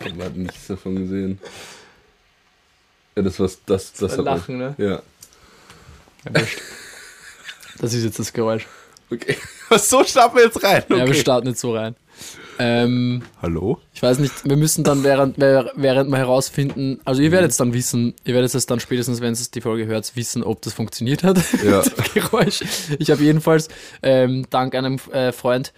Ich habe halt nichts davon gesehen. Ja, das war das Lachen, ne? Ja. Das ist jetzt das Geräusch. Okay. So starten wir jetzt rein. Okay. Ja, wir starten jetzt so rein. Hallo? Ich weiß nicht, wir müssen dann während wir herausfinden, also ihr werdet es dann wissen, ihr werdet es dann spätestens, wenn es die Folge hört, wissen, ob das funktioniert hat, ja. Das Geräusch. Ich habe jedenfalls dank einem Freund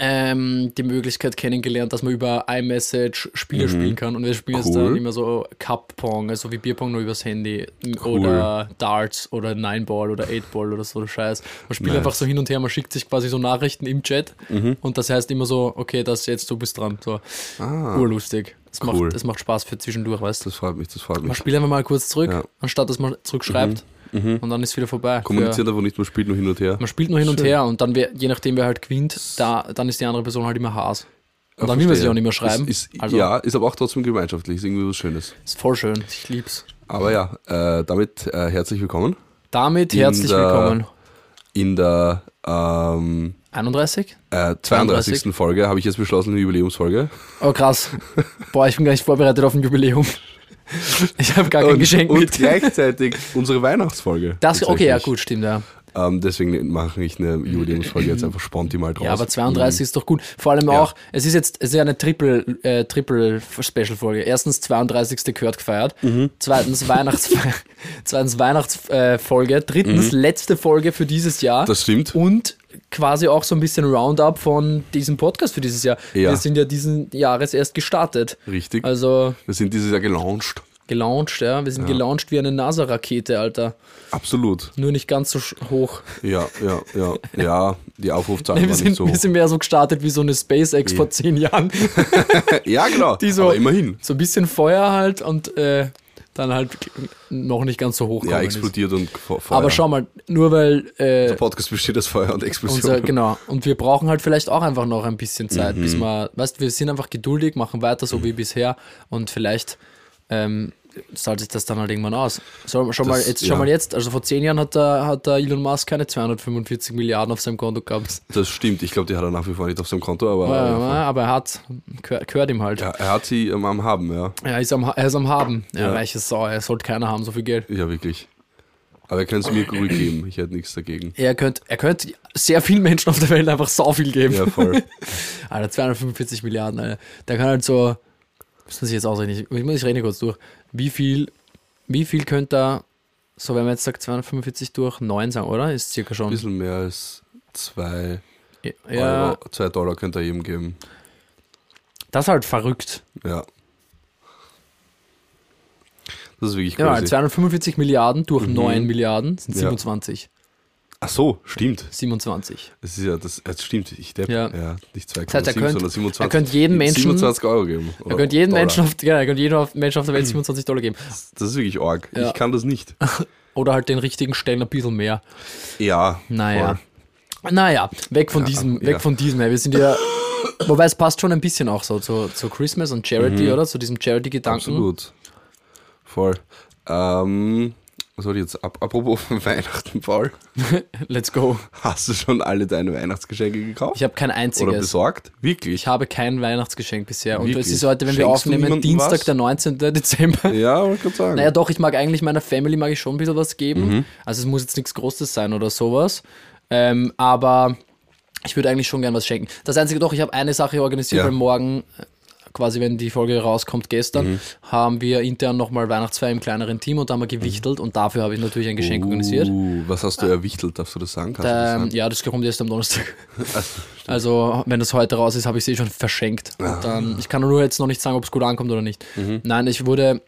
die Möglichkeit kennengelernt, dass man über iMessage Spiele spielen kann, und wir spielen jetzt dann immer so Cup-Pong, also wie Bierpong, nur übers Handy, oder Darts oder 9-Ball oder 8-Ball oder so Scheiß. Man spielt einfach so hin und her, man schickt sich quasi so Nachrichten im Chat und das heißt immer so, okay, das jetzt, du bist dran. So. Urlustig. Es macht Spaß für zwischendurch, weißt du? Das freut mich. Man spielt einfach mal kurz zurück, anstatt dass man zurückschreibt. Und dann ist wieder vorbei. Kommuniziert aber nicht, man spielt nur hin und her. Man spielt nur hin und her, und dann, je nachdem wer halt gewinnt, dann ist die andere Person halt immer Haas. Und dann will man sich auch nicht mehr schreiben. Ist aber auch trotzdem gemeinschaftlich, ist irgendwie was Schönes. Ist voll schön, ich lieb's. Aber ja, damit herzlich willkommen. Willkommen. In der 32. Folge habe ich jetzt beschlossen, eine Jubiläumsfolge. Oh krass. Boah, ich bin gar nicht vorbereitet auf ein Jubiläum. Ich habe gar kein Geschenk mit. Und gleichzeitig unsere Weihnachtsfolge. Das, okay, ja gut, stimmt, ja. Deswegen mache ich eine Jubiläumsfolge jetzt einfach spontan mal draus. Ja, aber 32 ist doch gut. Vor allem auch, es ist ja eine Triple-Special-Folge. Erstens, 32. gehört gefeiert. Zweitens, Weihnachtsfolge. Drittens, letzte Folge für dieses Jahr. Das stimmt. Und quasi auch so ein bisschen Roundup von diesem Podcast für dieses Jahr. Ja. Wir sind ja diesen Jahres erst gestartet. Richtig. Also wir sind dieses Jahr gelauncht. Gelauncht, ja. Wir sind gelauncht wie eine NASA-Rakete, Alter. Absolut. Nur nicht ganz so hoch. Ja. Ja, die Aufrufzahlen waren nicht so hoch. Wir sind mehr so gestartet wie so eine SpaceX vor 10 Jahren. Ja, genau. Die so, aber immerhin. So ein bisschen Feuer halt und dann halt noch nicht ganz so hoch. Ja, explodiert ist. Und Feuer. Aber schau mal, nur weil... der Podcast besteht aus Feuer und Explosion. Genau. Und wir brauchen halt vielleicht auch einfach noch ein bisschen Zeit, bis wir... Weißt du, wir sind einfach geduldig, machen weiter so wie bisher, und vielleicht zahlt sich das dann halt irgendwann aus. Schau mal jetzt, also vor 10 Jahren hat der Elon Musk keine 245 Milliarden auf seinem Konto gehabt. Das stimmt, ich glaube, die hat er nach wie vor nicht auf seinem Konto, aber er hat, gehört ihm halt. Ja, er hat sie am Haben, ja. Er ist am Haben. Ja, reiche Sau, er sollte keiner haben, so viel Geld. Ja, wirklich. Aber er könnte es mir ruhig geben, ich hätte nichts dagegen. Er könnte sehr vielen Menschen auf der Welt einfach sau viel geben. Ja, voll. Alter, 245 Milliarden, Alter. Der kann halt so... Das muss ich jetzt ausrechnen. Ich rechne kurz durch. Wie viel könnte da, so wenn man jetzt sagt 245 durch 9 sagen, oder? Ist circa schon. Ein bisschen mehr als 2 Euro, 2 Dollar könnte er jedem geben. Das ist halt verrückt. Ja. Das ist wirklich crazy. Ja, 245 Milliarden durch 9 Milliarden sind 27. Ja. Ach so, stimmt. 27. Das ist ja, das stimmt. Ich depp. Ja, nicht 2,7, das heißt, sondern 27. Er könnte jedem Menschen 27 Euro geben. Er könnte jedem Menschen auf der Welt 27 Dollar geben. Das ist wirklich arg. Ja. Ich kann das nicht. Oder halt den richtigen Stellen ein bisschen mehr. Ja. Naja, weg von diesem. Wir sind ja... Wobei, es passt schon ein bisschen auch so zu Christmas und Charity, oder? Zu diesem Charity-Gedanken. Absolut. Voll. Was soll ich jetzt? Apropos Weihnachten, Paul. Let's go. Hast du schon alle deine Weihnachtsgeschenke gekauft? Ich habe kein einziges. Oder besorgt? Wirklich? Ich habe kein Weihnachtsgeschenk bisher. Wirklich? Und es ist heute, wenn wir aufnehmen, Dienstag, der 19. Dezember. Ja, wollte ich gerade sagen. Naja doch, ich mag eigentlich meiner Family schon ein bisschen was geben. Also es muss jetzt nichts Großes sein oder sowas. Aber ich würde eigentlich schon gern was schenken. Das Einzige doch, ich habe eine Sache organisiert, weil morgen... quasi wenn die Folge rauskommt gestern, haben wir intern nochmal Weihnachtsfeier im kleineren Team und da haben wir gewichtelt und dafür habe ich natürlich ein Geschenk organisiert. Was hast du erwichtelt, darfst du das sagen? Ja, das kommt erst am Donnerstag. Also wenn das heute raus ist, habe ich es eh schon verschenkt. Und dann, ich kann nur jetzt noch nicht sagen, ob es gut ankommt oder nicht. Nein, ich habe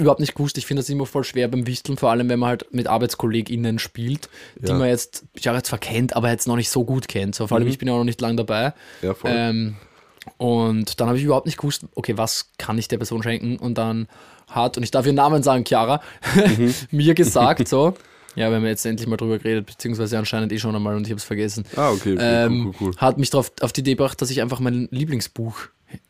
überhaupt nicht gewusst, ich finde das immer voll schwer beim Wichteln, vor allem wenn man halt mit ArbeitskollegInnen spielt, die man jetzt, ich habe jetzt zwar kennt, aber jetzt noch nicht so gut kennt. So, vor allem ich bin ja auch noch nicht lang dabei. Ja, voll. Und dann habe ich überhaupt nicht gewusst, okay, was kann ich der Person schenken? Und dann und ich darf ihren Namen sagen, Chiara, mir gesagt so, ja, wir haben jetzt endlich mal drüber geredet, beziehungsweise anscheinend eh schon einmal und ich habe es vergessen. Ah, okay, cool. Hat mich auf die Idee gebracht, dass ich einfach mein Lieblingsbuch,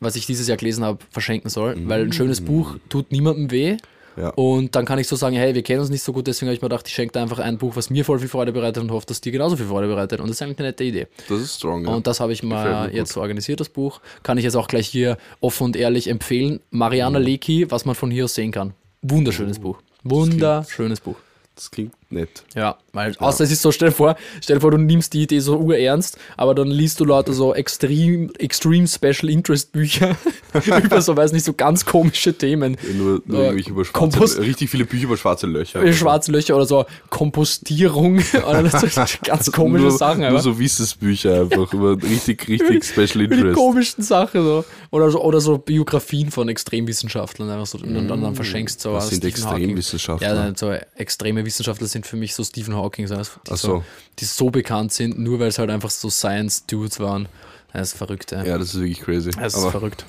was ich dieses Jahr gelesen habe, verschenken soll, weil ein schönes Buch tut niemandem weh. Ja. Und dann kann ich so sagen, hey, wir kennen uns nicht so gut, deswegen habe ich mir gedacht, ich schenke dir einfach ein Buch, was mir voll viel Freude bereitet und hoffe, dass dir genauso viel Freude bereitet. Und das ist eigentlich eine nette Idee. Das ist strong, ja. Und das habe ich mal jetzt so organisiert, das Buch. Kann ich jetzt auch gleich hier offen und ehrlich empfehlen. Mariana Leky, was man von hier aus sehen kann. Wunderschönes Buch. Wunderschönes Buch. Das klingt nett. Ja, weil, außer es ist so, stell dir vor, du nimmst die Idee so urernst, aber dann liest du lauter so extreme Special Interest Bücher über so, weiß nicht, so ganz komische Themen. Ja, nur über richtig viele Bücher über schwarze Löcher. Über schwarze Löcher oder so Kompostierung oder so ganz komische Sachen. Nur so Wissensbücher einfach über richtig Special Interest. Über die komischsten Sachen so. Oder so Biografien von Extremwissenschaftlern einfach so, und dann verschenkst so was. Das sind Extremwissenschaftler. Ja, dann so extreme Wissenschaftler sind für mich so Stephen Hawking, die so bekannt sind, nur weil es halt einfach so Science-Dudes waren. Das ist verrückt, ey. Ja, das ist wirklich crazy. Das ist verrückt.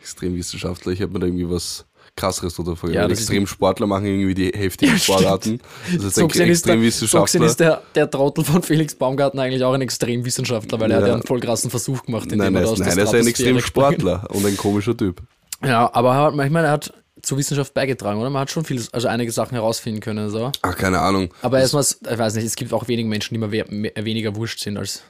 Extremwissenschaftler, ich habe mir da irgendwie was Krasseres drunter vorgestellt. Ja, Extremsportler machen irgendwie die heftigen Sportarten. Das ist so ein Extremwissenschaftler. So gesehen ist der Trottel von Felix Baumgartner eigentlich auch ein Extremwissenschaftler, weil er hat einen voll krassen Versuch gemacht, indem er aus der Stratosphäre ist ein Extremsportler und ein komischer Typ. Ja, aber ich meine, er hat zur Wissenschaft beigetragen, oder? Man hat schon viel, also einige Sachen herausfinden können. So. Ach, keine Ahnung. Aber erstmal, ich weiß nicht, es gibt auch wenige Menschen, die mal weniger wurscht sind als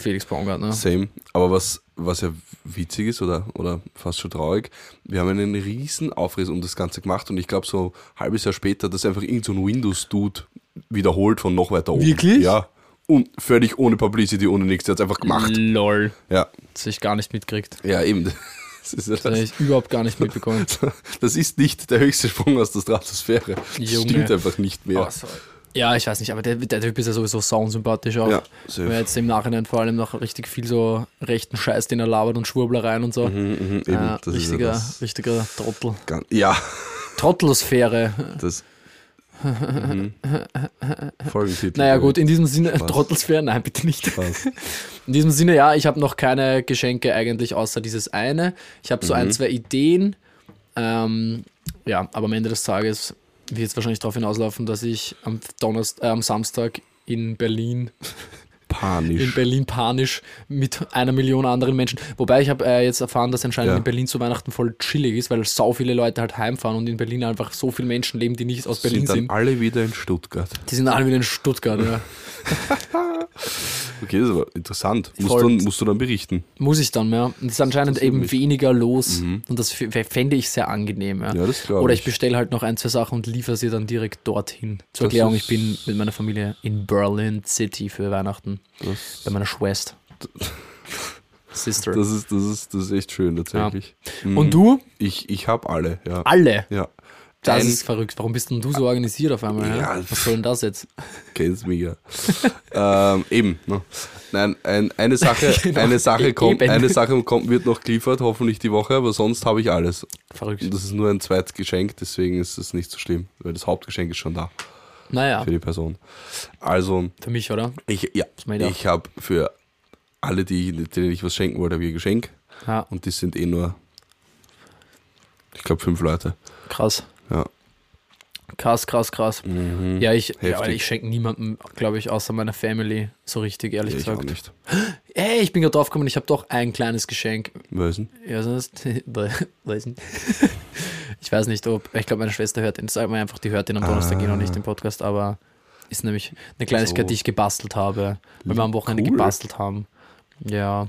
Felix Baumgartner. Same. Aber was ja witzig ist oder fast schon traurig, wir haben einen riesen Aufriss um das Ganze gemacht und ich glaube so ein halbes Jahr später, dass einfach irgend so ein Windows-Dude wiederholt von noch weiter oben. Wirklich? Ja. Und völlig ohne Publicity, ohne nichts. Der hat es einfach gemacht. Lol. Ja. Das habe ich gar nicht mitgekriegt. Ja, eben. Das habe ich überhaupt gar nicht mitbekommen. Das ist nicht der höchste Sprung aus der Stratosphäre. Das stimmt einfach nicht mehr. Oh, ja, ich weiß nicht, aber der Typ ist ja sowieso sauensympathisch auch. Ja, wenn er jetzt im Nachhinein vor allem noch richtig viel so rechten Scheiß, den er labert und Schwurblereien und so. Richtiger Trottel. Ja. Trottelsphäre. Das Folgentitel. Naja gut, in diesem Sinne, Trottelsphäre, nein, bitte nicht. Spaß. In diesem Sinne, ja, ich habe noch keine Geschenke eigentlich, außer dieses eine. Ich habe so ein, zwei Ideen. Ja, aber am Ende des Tages wird es wahrscheinlich darauf hinauslaufen, dass ich am Samstag in Berlin panisch mit 1 Million anderen Menschen. Wobei ich habe jetzt erfahren, dass anscheinend in Berlin zu Weihnachten voll chillig ist, weil so viele Leute halt heimfahren und in Berlin einfach so viele Menschen leben, die nicht aus Berlin sind. Die sind alle wieder in Stuttgart, ja. Okay, das ist aber interessant. Musst du dann berichten. Muss ich dann, ja. Und es ist anscheinend eben weniger los und das fände ich sehr angenehm, ja. Ja, das glaube ich. Oder ich bestelle halt noch ein, zwei Sachen und liefere sie dann direkt dorthin. Zur Erklärung, ich bin mit meiner Familie in Berlin City für Weihnachten. Bei meiner Schwester. Sister. Das ist echt schön, tatsächlich. Ja. Und du? Ich habe alle, ja. Alle? Ja. Das ist verrückt. Warum bist denn du so organisiert auf einmal? Ja. Was soll denn das jetzt? Kennst mich ja. Eben. Ne? Nein, eine Sache kommt, wird noch geliefert, hoffentlich die Woche, aber sonst habe ich alles. Verrückt. Und das ist nur ein zweites Geschenk, deswegen ist es nicht so schlimm, weil das Hauptgeschenk ist schon da. Naja. Für die Person. Also. Für mich, oder? Ich habe für alle, denen ich was schenken wollte, habe ich ein Geschenk. Ja. Und das sind eh nur, ich glaube, 5 Leute. Krass. Ja. Krass. Mhm. Ja, ich schenke niemandem, glaube ich, außer meiner Family, so richtig, ehrlich gesagt. Ich auch nicht. Ey, ich bin gerade drauf gekommen, ich habe doch ein kleines Geschenk. Weißen? Ja, sonst. Weißen. Ich weiß nicht, ich glaube, meine Schwester hört den, sag mal einfach, die hört den am Donnerstag noch nicht, den Podcast, aber ist nämlich eine Kleinigkeit, die ich gebastelt habe, weil wir am Wochenende gebastelt haben. Ja.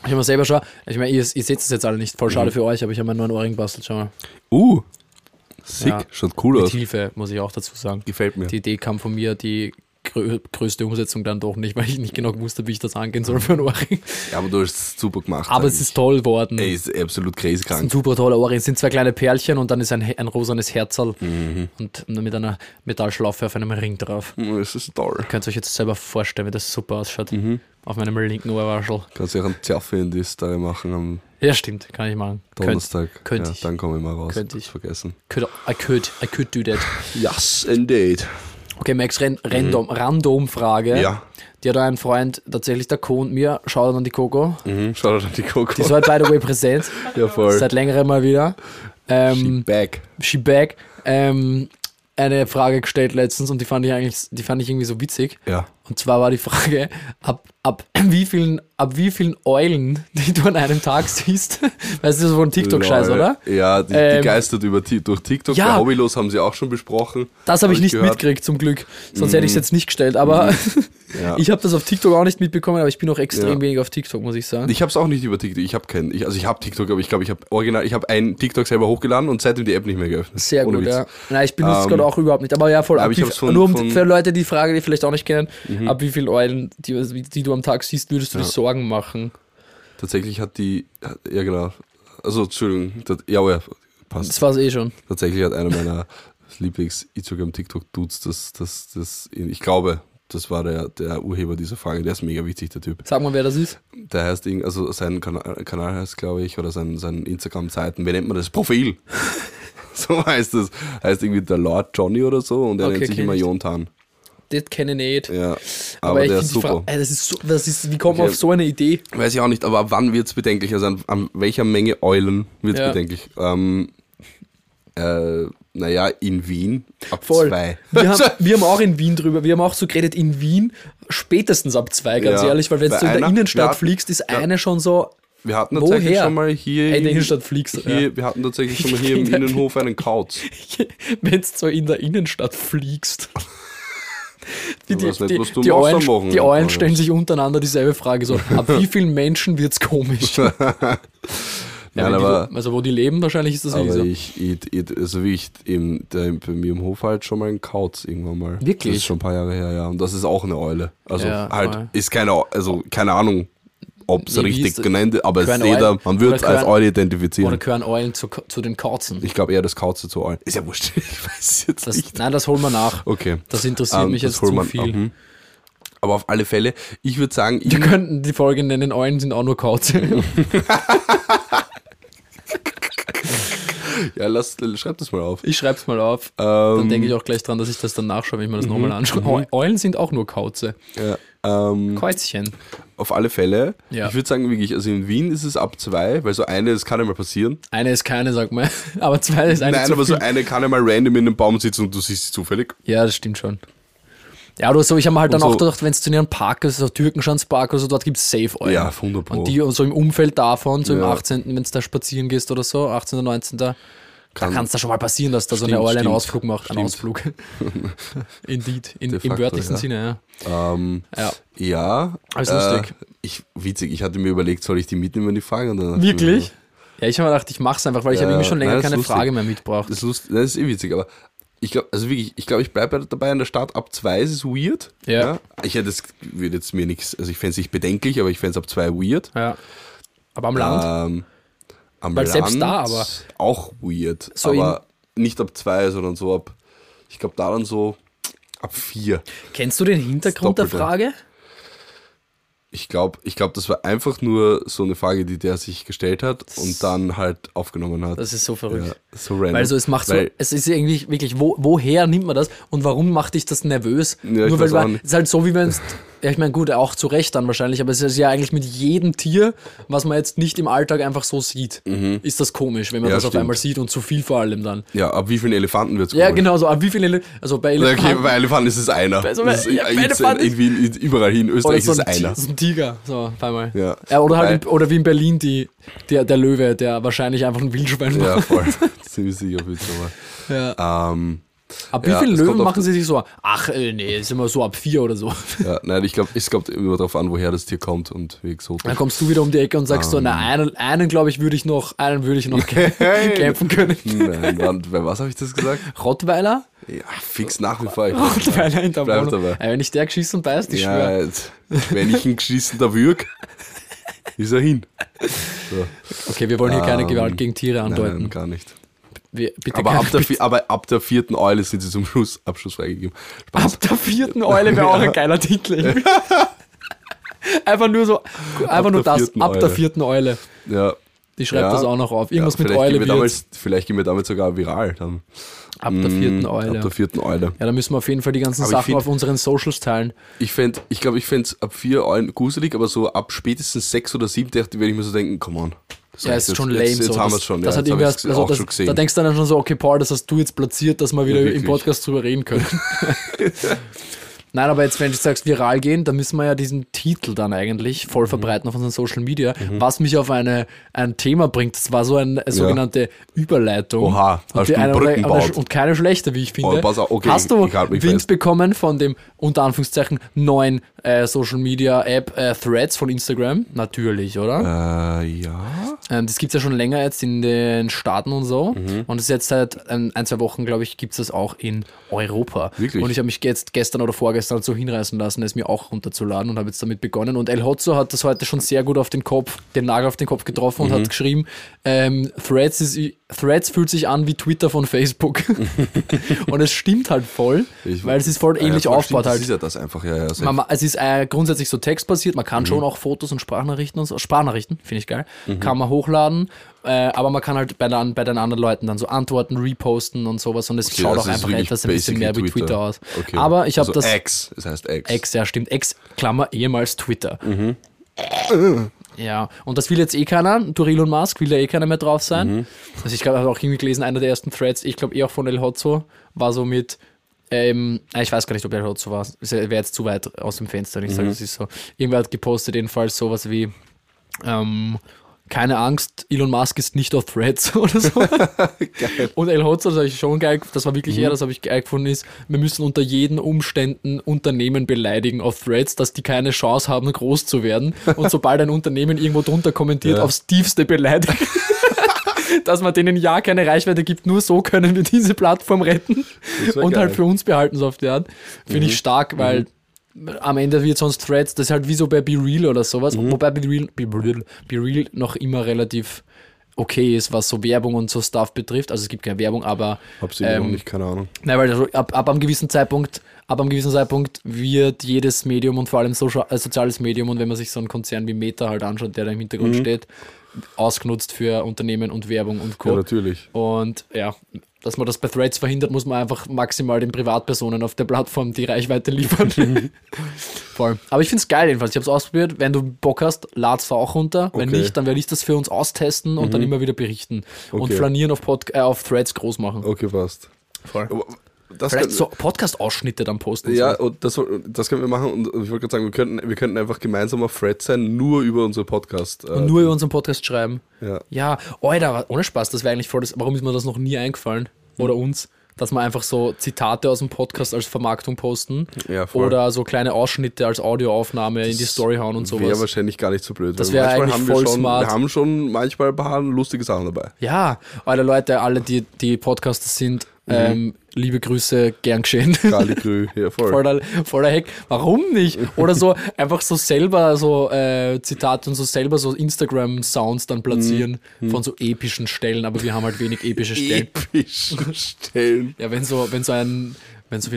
Ich habe mir selber schon, ich meine, ihr seht es jetzt alle nicht, voll schade für euch, aber ich habe mir einen neuen Ohrring gebastelt, schau mal. Sick, ja. Schaut cool aus. Mit Hilfe, muss ich auch dazu sagen. Gefällt mir. Die Idee kam von mir, die größte Umsetzung dann doch nicht, weil ich nicht genau wusste, wie ich das angehen soll für einen Ohrring. Ja, aber du hast es super gemacht. Aber es ist toll geworden. Ey, ist absolut crazy krank. Ist ein super toller Ohrring. Es sind 2 kleine Perlchen und dann ist ein rosanes Herzerl und mit einer Metallschlaufe auf einem Ring drauf. Das ist toll. Ihr könnt euch jetzt selber vorstellen, wie das super ausschaut. Auf meinem linken Ohrwaschel. Kannst du auch einen Zerfe in die Story machen am... Ja, stimmt, kann ich machen. Donnerstag. Könnte ich. Dann komme ich mal raus. Könnte ich. Vergessen. I could do that. Yes, indeed. Okay, Max, random Frage. Ja. Die hat ein Freund, tatsächlich der Co und mir. Shoutout an die Coco. Shoutout an die Coco. Die ist heute, by the way, präsent. Ja, voll. Seit längerem mal wieder. She back. eine Frage gestellt letztens und die fand ich irgendwie so witzig. Ja. Und zwar war die Frage, ab wie vielen Eulen, die du an einem Tag siehst, weißt du, so ein TikTok-Scheiß, oder? Ja, die geistert durch TikTok. Ja, bei Hobbylos haben sie auch schon besprochen. Das habe ich nicht mitgekriegt, zum Glück. Sonst hätte ich es jetzt nicht gestellt. Aber ja. Ich habe das auf TikTok auch nicht mitbekommen, aber ich bin auch extrem wenig auf TikTok, muss ich sagen. Ich habe es auch nicht über TikTok. Ich habe TikTok, aber ich glaube, ich habe ein TikTok selber hochgeladen und seitdem die App nicht mehr geöffnet. Sehr ohne gut, Witz. Ja. Nein, ich benutze es gerade auch überhaupt nicht. Aber ja, voll aktiv. Nur für Leute, die Frage, die vielleicht auch nicht kennen, ab wie vielen Eulen, die du am Tag siehst, würdest du dir Sorgen machen? Tatsächlich hat also Entschuldigung, passt. Das war es eh schon. Tatsächlich hat einer meiner Lieblings-Instagram-TikTok-Dudes das ich glaube, das war der Urheber dieser Frage, der ist mega wichtig, der Typ. Sag mal, wer das ist. Der heißt, also sein Kanal heißt, glaube ich, oder sein Instagram-Seiten, wie nennt man das? Profil. So heißt das. Heißt irgendwie der Lord Johnny oder so und er nennt sich immer Jontan. Das kenne ich nicht. Ja, aber ich der ist super. Wie kommt man auf so eine Idee? Weiß ich auch nicht, aber wann wird es bedenklich? Also an welcher Menge Eulen wird es bedenklich? Naja, in Wien ab voll. 2. Wir haben auch in Wien drüber. Wir haben auch so geredet, in Wien spätestens ab 2, ganz ehrlich. Weil wenn du in der Innenstadt fliegst, ist eine schon so... Wir hatten tatsächlich schon mal hier... in der Innenstadt fliegst. Wir hatten tatsächlich schon mal hier im Innenhof einen Kauz. Wenn du so in der Innenstadt fliegst... Die Eulen stellen sich untereinander dieselbe Frage. So, ab wie vielen Menschen wird's komisch? Nein, wo die leben, wahrscheinlich ist das nicht so. Bei mir im Hof halt schon mal ein Kauz irgendwann mal. Wirklich? Das ist schon ein paar Jahre her, ja. Und das ist auch eine Eule. Also ist keine Ahnung, ob es richtig genannt ist, aber man wird es als Eule identifizieren. Oder gehören Eulen zu den Kauzen? Ich glaube eher, das Kauze zu Eulen. Ist ja wurscht, ich weiß jetzt nicht. Nein, das holen wir nach. Okay. Das interessiert mich jetzt zu viel. Aber auf alle Fälle, ich würde sagen... Wir könnten die Folge nennen, Eulen sind auch nur Kauze. Ja, schreib das mal auf. Ich schreib's mal auf. Dann denke ich auch gleich dran, dass ich das dann nachschaue, wenn ich mir das nochmal anschaue. Eulen sind auch nur Kauze. Ja, Käuzchen. Auf alle Fälle. Ja. Ich würde sagen, wirklich, also in Wien ist es ab 2, weil so eine, das kann ja mal passieren. Eine ist keine, sag mal. Aber 2 ist eine. Nein, aber so eine kann ja mal random in einem Baum sitzen und du siehst sie zufällig. Ja, das stimmt schon. Ja, oder so, ich habe mir halt dann auch gedacht, wenn es zu einem Park ist, so Türkenschanzpark oder so, dort gibt es safe Eulen. Ja, wunderbar. Und die so im Umfeld davon, so im 18., wenn du da spazieren gehst oder so, 18. oder 19., da kann es da schon mal passieren, dass da so eine Eule einen Ausflug macht. Einen Ausflug. Indeed, im wörtlichsten Sinne, ja. Ja. Alles lustig. Witzig, ich hatte mir überlegt, soll ich die mitnehmen, die Frage? Und dann wirklich? Ja, ich habe mir gedacht, ich mach's einfach, weil ich habe irgendwie schon länger keine Frage mehr mitgebracht. Das ist eh witzig, aber... Ich bleibe dabei an der Stadt. Ab 2 ist es weird. Ja. Ich fände es nicht bedenklich, aber ich fände es ab 2 weird. Ja. Aber am Land? Weil selbst da aber. Auch weird. So aber nicht ab 2, sondern so ab, ich glaube da dann so ab 4. Kennst du den Hintergrund der Frage? Ich glaube, das war einfach nur so eine Frage, die der sich gestellt hat und dann halt aufgenommen hat. Das ist so verrückt. Ja, so random. Es ist irgendwie wirklich, woher nimmt man das und warum macht dich das nervös? Ja, es ist halt so, wie wenn es, ja, ich meine, gut, auch zu Recht dann wahrscheinlich, aber es ist ja eigentlich mit jedem Tier, was man jetzt nicht im Alltag einfach so sieht, ist das komisch, wenn man das auf einmal sieht und zu viel vor allem dann. Ja, ab wie vielen Elefanten wird es komisch? Ja, genau, so ab wie vielen Elefanten, also bei Elefanten. Okay, bei Elefanten ist es einer. Überall hin in Österreich ist es einer. Das ist ein Tiger, so auf einmal. Ja. Oder halt oder wie in Berlin der Löwe, der wahrscheinlich einfach ein Wildschwein war. Ja, voll. Ziemlich sicher Wildschwein. Ja. Ab wie vielen Löwen machen sie sich so? Ach, nee, ist immer so ab 4 oder so. Ja, nein, ich glaube, es kommt immer darauf an, woher das Tier kommt und wie exotisch. Dann kommst du wieder um die Ecke und sagst einen glaube ich, würde ich noch kämpfen können. Nein, bei was habe ich das gesagt? Rottweiler? Ja, fix nach wie vor. Rottweiler in der Wohnung. Dabei. Wenn ich der geschissen beißt, ich schwöre. Jetzt, wenn ich ihn geschissen da würg, ist er hin. So. Okay, wir wollen hier keine Gewalt gegen Tiere andeuten. Nein, gar nicht. Ab der 4. Eule sind sie zum Abschluss freigegeben. Spaß. Ab der 4. Eule wäre auch ein geiler Titel. Ab der 4. Eule. Ja. Ich schreibe das auch noch auf. Irgendwas mit Eule wird. Vielleicht gehen wir damit sogar viral. Dann. Ab der 4. Eule. Ab der 4. Eule. Ja, da müssen wir auf jeden Fall die ganzen Sachen auf unseren Socials teilen. Ich glaube, ich fände es ab 4 Eulen gruselig, aber so ab spätestens 6 oder 7 werde ich mir so denken, come on. Das ja, ist jetzt, schon lame. Jetzt so. Haben wir es schon. Das, ja, hat irgendwas, also das, schon gesehen. Da denkst du dann schon so, okay, Paul, das hast du jetzt platziert, dass wir wieder im Podcast drüber reden können. Nein, aber jetzt, wenn du sagst, viral gehen, dann müssen wir ja diesen Titel dann eigentlich voll verbreiten auf unseren Social Media, was mich auf ein Thema bringt. Das war so eine sogenannte Überleitung. Oha, hast du Brücken gebaut. Und keine schlechte, wie ich finde. Oh, pass auf, okay, hast du Wind bekommen von dem, unter Anführungszeichen, neuen Social Media App Threads von Instagram? Natürlich, oder? Ja. Das gibt es ja schon länger jetzt in den Staaten und so. Mhm. Und es ist jetzt seit ein, 2 Wochen, glaube ich, gibt es das auch in Europa. Wirklich? Und ich habe mich jetzt gestern oder vorgestern so hinreißen lassen, es mir auch runterzuladen und habe jetzt damit begonnen. Und El Hotzo hat das heute schon sehr gut auf den Kopf, den Nagel auf den Kopf getroffen und hat geschrieben, Threads fühlt sich an wie Twitter von Facebook. Und es stimmt halt voll, weil es ist voll ähnlich aufgebaut halt. Es ist ja das einfach, es ist grundsätzlich so textbasiert, man kann schon auch Fotos und Sprachnachrichten und so, Sprachnachrichten, finde ich geil, kann man hochladen, aber man kann halt bei den anderen Leuten dann so antworten, reposten und sowas, und es schaut auch einfach etwas ein bisschen mehr wie Twitter aus. Okay. Aber ich habe also das... X, es heißt X. X, ja stimmt, X, Klammer, ehemals Twitter. Mhm. Ja, und das will jetzt eh keiner, durch Elon Musk will ja eh keiner mehr drauf sein. Also ich glaube, ich habe auch irgendwie gelesen, einer der ersten Threads, ich glaube auch von El Hotzo, war so mit, ich weiß gar nicht, ob El Hotzo war, wäre jetzt zu weit aus dem Fenster, ich sage, das ist so. Irgendwer hat gepostet jedenfalls sowas wie, keine Angst, Elon Musk ist nicht auf Threads oder so. Geil. Und El Hotzo, das habe ich schon geil, das war wirklich eher, das habe ich geil gefunden, ist, wir müssen unter jeden Umständen Unternehmen beleidigen auf Threads, dass die keine Chance haben, groß zu werden. Und sobald ein Unternehmen irgendwo drunter kommentiert, aufs tiefste beleidigt. Dass man denen ja keine Reichweite gibt, nur so können wir diese Plattform retten. Und geil. Halt für uns behalten, so auf die Art. Finde ich stark, weil... am Ende wird sonst Threads, das ist halt wie so bei Be Real oder sowas, wobei Be Real noch immer relativ okay ist, was so Werbung und so Stuff betrifft, also es gibt keine Werbung, aber... Hab's nicht, keine Ahnung. Nein, weil ab einem gewissen Zeitpunkt wird jedes Medium und vor allem soziales Medium, und wenn man sich so einen Konzern wie Meta halt anschaut, der da im Hintergrund steht, ausgenutzt für Unternehmen und Werbung und Co. Ja, natürlich. Und ja... dass man das bei Threads verhindert, muss man einfach maximal den Privatpersonen auf der Plattform die Reichweite liefern. Voll. Aber ich finde es geil jedenfalls. Ich habe es ausprobiert. Wenn du Bock hast, lad's auch runter. Wenn nicht, dann werde ich das für uns austesten und dann immer wieder berichten. Okay. Und flanieren auf Threads groß machen. Okay, passt. Voll. Das vielleicht so Podcast-Ausschnitte dann posten. Ja, so. Und das können wir machen. Und ich wollte gerade sagen, wir könnten einfach gemeinsam auf Threads sein, nur über unseren Podcast. Und nur über unseren Podcast schreiben. Ja. Alter, ohne Spaß, das wäre eigentlich voll das. Warum ist mir das noch nie eingefallen? Oder uns? Dass wir einfach so Zitate aus dem Podcast als Vermarktung posten. Ja, voll. Oder so kleine Ausschnitte als Audioaufnahme das in die Story hauen und sowas. Wäre wahrscheinlich gar nicht so blöd. Das wäre eigentlich voll smart. Wir haben schon manchmal ein paar lustige Sachen dabei. Ja, Alter, Leute, alle, die Podcaster sind... liebe Grüße, gern geschehen. Gerade grü, ja voll. Voller Heck. Warum nicht? Oder so einfach so selber so Zitate und so selber so Instagram-Sounds dann platzieren von so epischen Stellen, aber wir haben halt wenig epische Stellen. Epischen Stellen. Ja, wenn so wieder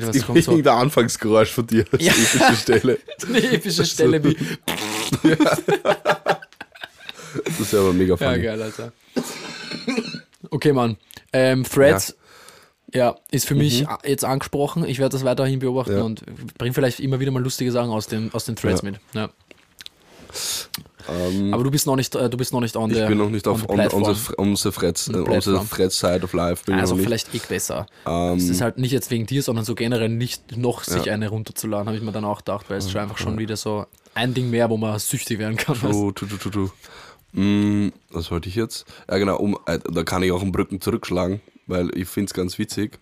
was kommt. So. Irgendein Anfangsgeräusch von dir als epische Stelle. Eine epische Stelle wie... Das ist ja aber mega funny. Ja, geil, Alter. Okay, Mann. Threads... Ja, ist für mich jetzt angesprochen. Ich werde das weiterhin beobachten und bringe vielleicht immer wieder mal lustige Sachen aus den Threads mit. Ja. Aber du bist noch nicht on the. Ich bin noch nicht auf unsere Threads Side of Life. Bin also ich vielleicht nicht. Besser. Es ist halt nicht jetzt wegen dir, sondern so generell nicht noch sich eine runterzuladen, habe ich mir dann auch gedacht, weil es ist einfach schon wieder so ein Ding mehr, wo man süchtig werden kann. Was wollte ich jetzt? Ja genau, da kann ich auch einen Brücken zurückschlagen. Weil ich finde es ganz witzig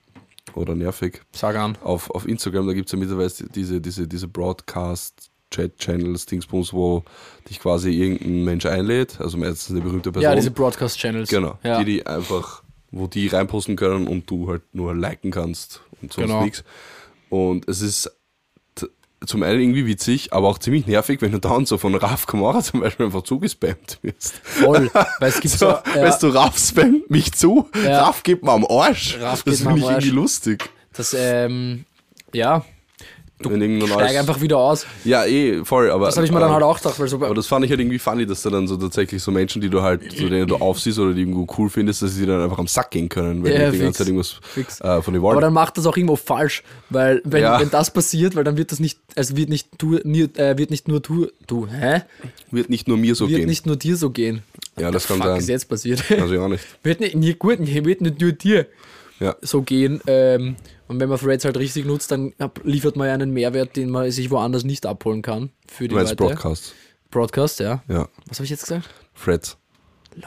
oder nervig. Sag an. Auf Instagram, da gibt es ja mittlerweile diese Broadcast-Chat-Channels, Dingsbums, wo dich quasi irgendein Mensch einlädt, also meistens eine berühmte Person. Ja, diese Broadcast-Channels. Genau, ja. Die einfach, wo die reinposten können und du halt nur liken kannst und sonst nichts. Und es ist zum einen irgendwie witzig, aber auch ziemlich nervig, wenn du dann so von Raf Kamara zum Beispiel einfach zugespammt wirst. Voll, weil es gibt so... weißt du, Raf spammt mich zu, Raf geht mir am Arsch. Das finde ich irgendwie lustig. Das, du steig einfach wieder aus. Ja, voll, aber... Das habe ich mir dann halt auch gedacht, weil so... Aber das fand ich halt irgendwie funny, dass da dann so tatsächlich so Menschen, die du halt, so denen du aufsiehst oder die irgendwo cool findest, dass sie dann einfach am Sack gehen können, wenn die ganze Zeit irgendwas von dir wollen. Aber dann macht das auch irgendwo falsch, weil wenn das passiert, weil dann wird das nicht, also wird nicht nur mir so gehen. Wird nicht nur dir so gehen. Ja, das kann sein. Was ist jetzt passiert? Also ja nicht. Wird nicht gut, wird nicht nur dir so gehen. Und wenn man Threads halt richtig nutzt, dann liefert man ja einen Mehrwert, den man sich woanders nicht abholen kann. Für die Leute. Broadcast, ja. Was habe ich jetzt gesagt? Threads. Lol.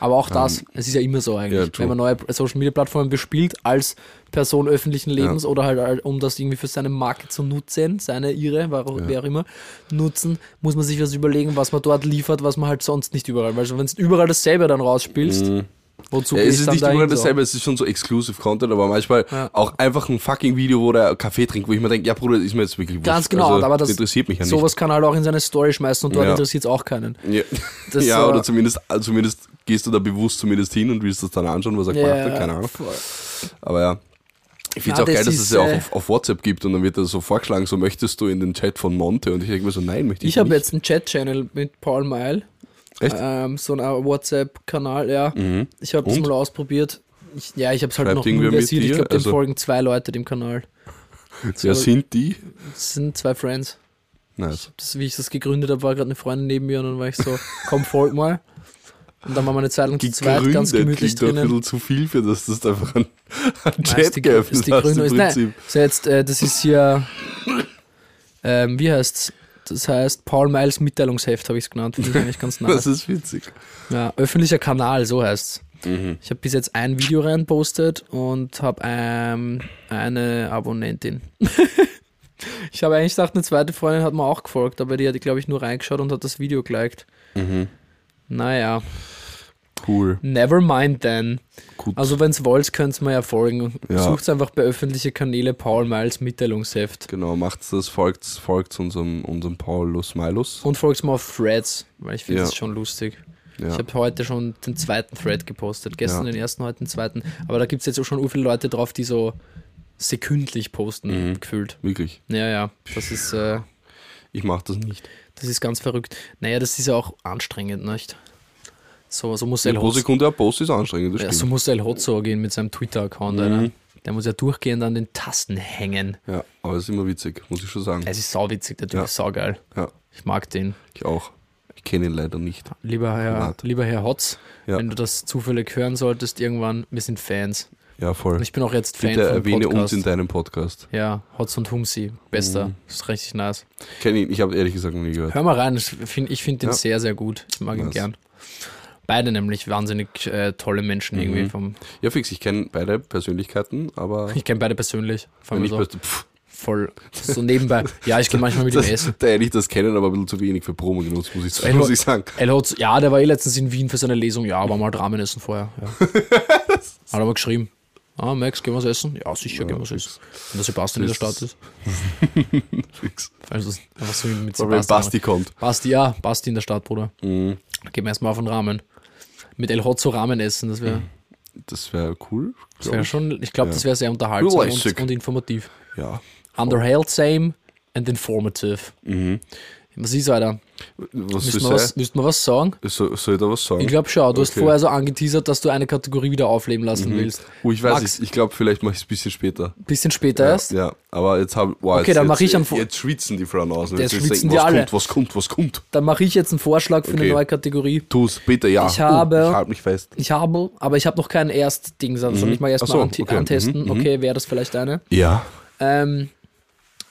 Aber auch das, es ist ja immer so eigentlich. Ja, wenn man neue Social-Media-Plattformen bespielt, als Person öffentlichen Lebens oder halt, um das irgendwie für seine Marke zu nutzen, wer auch immer, nutzen, muss man sich was überlegen, was man dort liefert, was man halt sonst nicht überall, weil wenn du überall dasselbe dann rausspielst, wozu ja, es ist dann nicht überall dasselbe, es ist schon so exclusive Content, aber manchmal auch einfach ein fucking Video, wo der Kaffee trinkt, wo ich mir denke, ja Bruder, ist mir jetzt wirklich wurscht. Ganz genau, also, aber das interessiert mich ja nicht. Sowas kann halt auch in seine Story schmeißen und dort interessiert es auch keinen. Ja, das, oder zumindest gehst du da bewusst hin und willst das dann anschauen, was er gemacht hat, keine Ahnung. Voll. Aber ja. Ich finde es auch geil, dass es ja auch auf WhatsApp gibt und dann wird das so vorgeschlagen, so möchtest du in den Chat von Monte und ich denke mir so, nein, möchte ich nicht. Ich habe jetzt einen Chat-Channel mit Paul Meil. Echt? So ein WhatsApp-Kanal, Ich habe das mal ausprobiert. Ich habe es halt noch nie versiert. Ich glaube, dem folgen 2 Leute dem Kanal. So, ja, sind die? Das sind 2 Friends. Nice. Wie ich das gegründet habe, war gerade eine Freundin neben mir und dann war ich so, komm, folg mal. Und dann waren wir eine Zeit lang zu zweit ganz gemütlich drinnen. Doch ein bisschen zu viel für das, dass du einfach ein Chat geöffnet hast im Prinzip. So jetzt, das ist hier, wie heißt's? Das heißt, Paul Miles Mitteilungsheft habe ich es genannt. Finde ich eigentlich ganz nice. Das ist witzig. Ja, öffentlicher Kanal, so heißt es. Ich habe bis jetzt ein Video reinpostet und habe eine Abonnentin. Ich habe eigentlich gedacht, eine zweite Freundin hat mir auch gefolgt, aber die hat, glaube ich, nur reingeschaut und hat das Video geliked. Naja. Cool. Never mind then. Gut. Also wenn es wollt, könnt es mir ja folgen. Ja. Sucht einfach bei öffentlichen Kanälen Paul Miles Mitteilungsheft. Genau, macht's das, folgt unserem Paulus Milus. Und folgt mir auf Threads, weil ich finde das schon lustig. Ja. Ich habe heute schon den 2. Thread gepostet, gestern den 1., heute den 2. Aber da gibt es jetzt auch schon viele Leute drauf, die so sekündlich posten, gefühlt. Wirklich? Ja, das ist... ich mache das nicht. Das ist ganz verrückt. Naja, das ist ja auch anstrengend, nicht? So muss El Hotzo. Pro Sekunde ein Post ist anstrengend, das stimmt. So muss El Hotzo gehen mit seinem Twitter-Account. Der muss ja durchgehend an den Tasten hängen. Ja, aber es ist immer witzig, muss ich schon sagen. Es ist sauwitzig, der Typ ist saugeil. Ja. Ich mag den. Ich auch. Ich kenne ihn leider nicht. Lieber Herr Hotz, wenn du das zufällig hören solltest, irgendwann, wir sind Fans. Ja, voll. Und ich bin auch jetzt Fan von Podcast. Bitte erwähne uns in deinem Podcast. Ja, Hotz und Humsi, bester. Das ist richtig nice. Kenne ihn, ich habe ehrlich gesagt noch nie gehört. Hör mal rein, ich find den sehr, sehr gut. Ich mag ihn gern. Beide nämlich wahnsinnig tolle Menschen irgendwie. Ja, fix, ich kenne beide Persönlichkeiten, aber... Ich kenne beide persönlich. Wenn ich so voll so nebenbei. Ja, ich gehe manchmal mit ihm essen. Da hätte ich das kennen, aber ein bisschen zu wenig für Promo genutzt, muss ich sagen. El Hotzo, der war letztens in Wien für seine Lesung. Ja, war mal Ramen essen vorher. Ja. Hat aber geschrieben. Ah, Max, gehen wir was essen? Ja, sicher, gehen wir was essen. Wenn der Sebastian in der Stadt ist. Fix. Also, was so mit Sebastian. Wenn Basti kommt. Basti in der Stadt, Bruder. Dann gehen wir erstmal auf den Ramen. Mit El Hotzo Ramen essen, das wäre cool. Das wäre schon, ich glaube, das wäre sehr unterhaltsam und informativ. Ja. Underhaltsam and informative. Was ist, Alter? Müssten wir was sagen? Soll ich da was sagen? Ich glaube schon. Du hast vorher so angeteasert, dass du eine Kategorie wieder aufleben lassen willst. Ich weiß nicht. Ich glaube, vielleicht mache ich es ein bisschen später. Bisschen später erst? Ja, aber jetzt habe dann mache ich einen Vorschlag. Jetzt schwitzen die Frauen aus. Jetzt schwitzen die alle. Was kommt? Dann mache ich jetzt einen Vorschlag für eine neue Kategorie. Tu's, bitte, ja. Ich halte mich fest. Aber ich habe noch kein Erstding. Sondern ich mache erstmal antesten. Okay, wäre das vielleicht eine? Ja.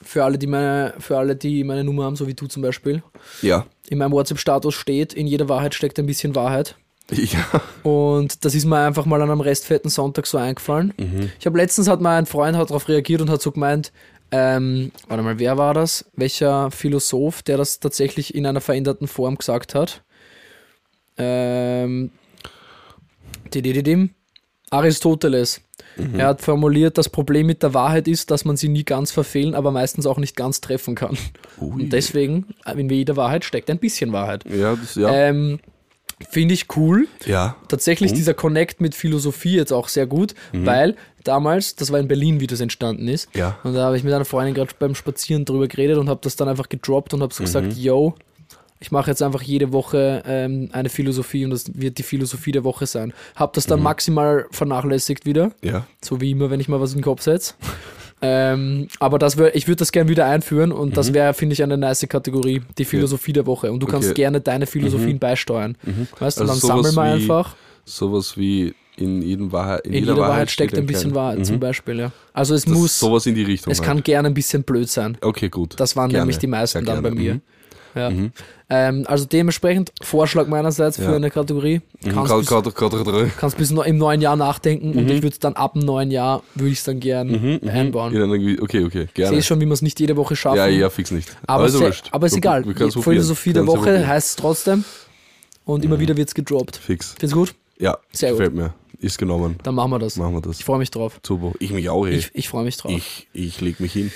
Für alle, die meine Nummer haben, so wie du zum Beispiel. Ja. In meinem WhatsApp-Status steht, in jeder Wahrheit steckt ein bisschen Wahrheit. Ja. Und das ist mir einfach mal an einem restfetten Sonntag so eingefallen. Ich habe letztens, mein Freund hat darauf reagiert und hat so gemeint, warte mal, wer war das? Welcher Philosoph, der das tatsächlich in einer veränderten Form gesagt hat? Aristoteles. Er hat formuliert, das Problem mit der Wahrheit ist, dass man sie nie ganz verfehlen, aber meistens auch nicht ganz treffen kann. Ui. Und deswegen, in jeder Wahrheit steckt ein bisschen Wahrheit. Ja, finde ich cool. Ja. Tatsächlich dieser Connect mit Philosophie jetzt auch sehr gut, weil damals, das war in Berlin, wie das entstanden ist, und da habe ich mit einer Freundin gerade beim Spazieren drüber geredet und habe das dann einfach gedroppt und habe so gesagt, yo, ich mache jetzt einfach jede Woche eine Philosophie und das wird die Philosophie der Woche sein. Hab das dann maximal vernachlässigt wieder. Ja. So wie immer, wenn ich mal was in den Kopf setze. Aber das ich würde das gerne wieder einführen und das wäre, finde ich, eine nice Kategorie, die Philosophie der Woche. Und du kannst gerne deine Philosophien beisteuern. Weißt du, also dann sammeln wir einfach. Sowas wie in jeder Wahrheit steckt ein bisschen Wahrheit zum Beispiel, ja. Also es muss sowas in die Richtung. Es kann gerne ein bisschen blöd sein. Okay, gut. Das waren nämlich die meisten dann bei mir. Ja. Also dementsprechend Vorschlag meinerseits für eine Kategorie. Kannst bis im neuen Jahr nachdenken und ich würde es dann ab dem neuen Jahr gerne einbauen. Ja, okay, gerne. Sehe schon, wie man es nicht jede Woche schaffen. Ja, fix nicht. Aber ist egal. Philosophie der Woche heißt es trotzdem und immer wieder wird es gedroppt. Fix. Findest du gut? Ja, sehr gefällt gut. Mir. Ist genommen. Dann machen wir das. Ich freue mich drauf. Super. Ich mich auch. Ich freue mich drauf. Ich leg mich hin.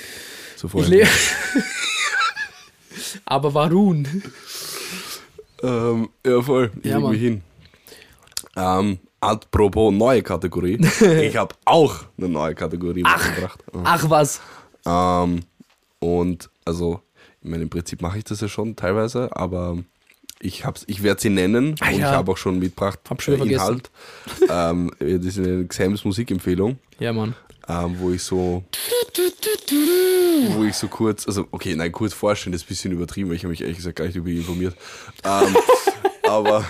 Aber warum? Ja, voll. Ich leg mich hin. Apropos neue Kategorie. Ich habe auch eine neue Kategorie mitgebracht. Ach was. Und also, ich meine, im Prinzip mache ich das ja schon teilweise, aber ich werde sie nennen und ich habe auch schon mitgebracht. Hab schon Inhalt. Das ist eine Xams Musikempfehlung. Ja, Mann. Wo ich so kurz, also okay, nein, kurz vorstellen, das ist ein bisschen übertrieben, weil ich habe mich ehrlich gesagt gar nicht über ihn informiert. Aber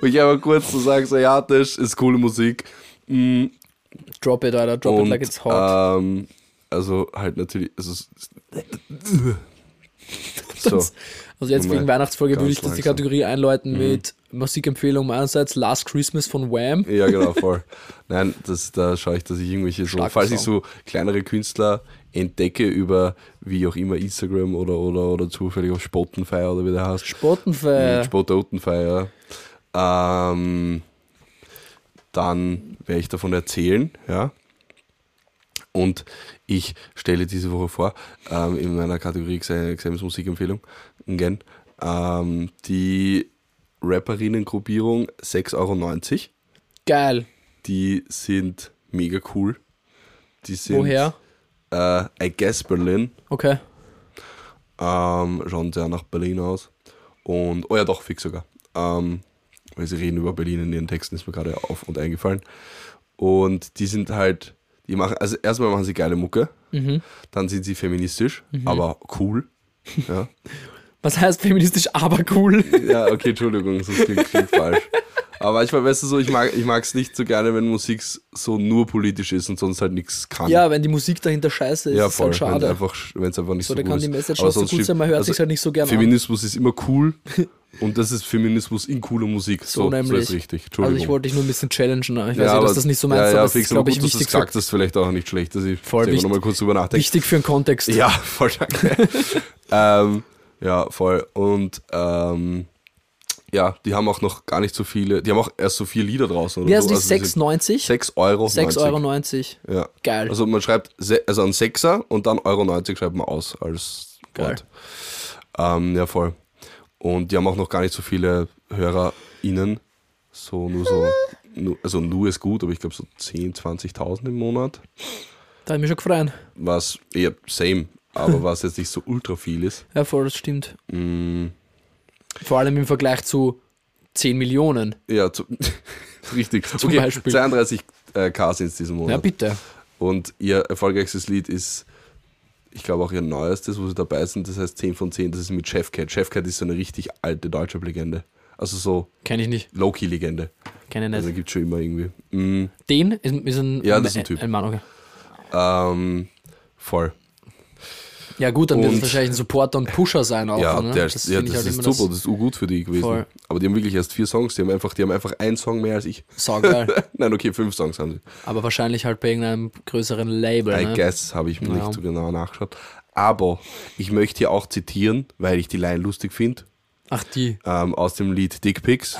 ich habe kurz zu sagen, asiatisch ist coole Musik. Drop it, Alter, drop it like it's hot. Also halt natürlich, Also jetzt wegen Weihnachtsfolge würde ich das die Kategorie einläuten mit Musikempfehlung meinerseits, Last Christmas von Wham. Ja, genau, voll. Nein, da schaue ich, dass ich irgendwelche ich so kleinere Künstler entdecke über, wie auch immer, Instagram oder zufällig auf Spotify oder wie der heißt. Spotify, ja. Dann werde ich davon erzählen, ja. Und ich stelle diese Woche vor, in meiner Kategorie Xams Musikempfehlung, die Rapperinnengruppierung 6,90 Euro. Geil. Die sind mega cool. Die sind, woher? I guess Berlin. Okay. Schauen sehr nach Berlin aus. Und, oh ja, doch, fix sogar. Weil sie reden über Berlin in ihren Texten, ist mir gerade auf und eingefallen. Und die sind halt... Also erstmal machen sie geile Mucke, dann sind sie feministisch, aber cool. Ja. Was heißt feministisch, aber cool? Ja, okay, Entschuldigung, das klingt falsch. Aber manchmal, weißt du, so, ich mag es nicht so gerne, wenn Musik so nur politisch ist und sonst halt nichts kann. Ja, wenn die Musik dahinter scheiße ist, ja, voll, ist halt schade. Wenn es einfach nicht so gut ist. Oder kann die Message auch so gut sein, man hört sich halt nicht so gerne Feminismus an. Ist immer cool. Und das ist Feminismus in cooler Musik. So ist richtig. Entschuldigung. Also ich wollte dich nur ein bisschen challengen. Ich weiß ja, dass das nicht so meinst, aber es ist, glaube ich, wichtig. Dass du gesagt hast, vielleicht auch nicht schlecht, dass ich nochmal kurz drüber nachdenke. Wichtig für den Kontext. Ja, voll danke. Ja, voll. Und ja, die haben auch noch gar nicht so viele, die haben auch erst so 4 Lieder draußen. Wie heißt die? 6,90? 6,90 Euro. Ja. Geil. Also man schreibt, also ein 6er und dann €90 schreibt man aus als Wort. Ja, voll. Und die haben auch noch gar nicht so viele HörerInnen. Nur ist gut, aber ich glaube so 10.000, 20.000 im Monat. Da habe ich mich schon gefreut. Was, ja, same, aber was jetzt nicht so ultra viel ist. Ja, voll, das stimmt. Vor allem im Vergleich zu 10 Millionen. Ja, richtig. Zum Beispiel. 32.000 sind es diesen Monat. Ja, bitte. Und ihr erfolgreichstes Lied ist... Ich glaube auch ihr neuestes, wo sie dabei sind, das heißt 10 von 10, das ist mit Chefcat. Chefcat ist so eine richtig alte deutsche Legende. Also so... Kenn ich nicht. Low-Key-Legende. Kenn ich nicht. Also gibt's schon immer irgendwie. Den? Ist ein... Ja, das ist ein Typ. Ein Mann, okay. Voll. Ja gut, dann wird es wahrscheinlich ein Supporter und Pusher sein auch. Ja, ne? Das ist super, das ist gut für die gewesen. Voll. Aber die haben wirklich erst 4 Songs, die haben einfach einen Song mehr als ich. Saugeil. Nein, okay, 5 Songs haben sie. Aber wahrscheinlich halt bei irgendeinem größeren Label. I guess, habe ich mir nicht so genau nachgeschaut. Aber ich möchte hier auch zitieren, weil ich die Line lustig finde. Ach die. Aus dem Lied Dick Pics.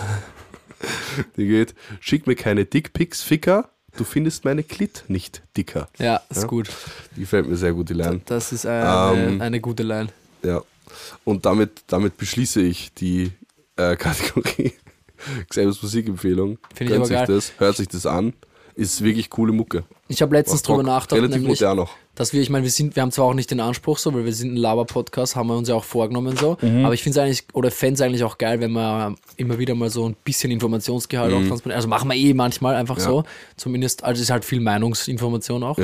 Die geht, schick mir keine Dick Pics, Ficker. Du findest meine Klit nicht dicker. Ja, ist gut. Die gefällt mir sehr gut, die Line. Das ist eine gute Line. Ja. Und damit beschließe ich die Kategorie Xams Musikempfehlung. Finde ich aber geil. Hört sich das an. ist wirklich coole Mucke. Ich habe letztens drüber nachgedacht, nämlich, dass wir haben zwar auch nicht den Anspruch so, weil wir sind ein Laber-Podcast, haben wir uns ja auch vorgenommen so, aber ich finde es eigentlich, oder fände es eigentlich auch geil, wenn wir immer wieder mal so ein bisschen Informationsgehalt auch transportieren, also machen wir manchmal einfach so, zumindest, also es ist halt viel Meinungsinformation auch,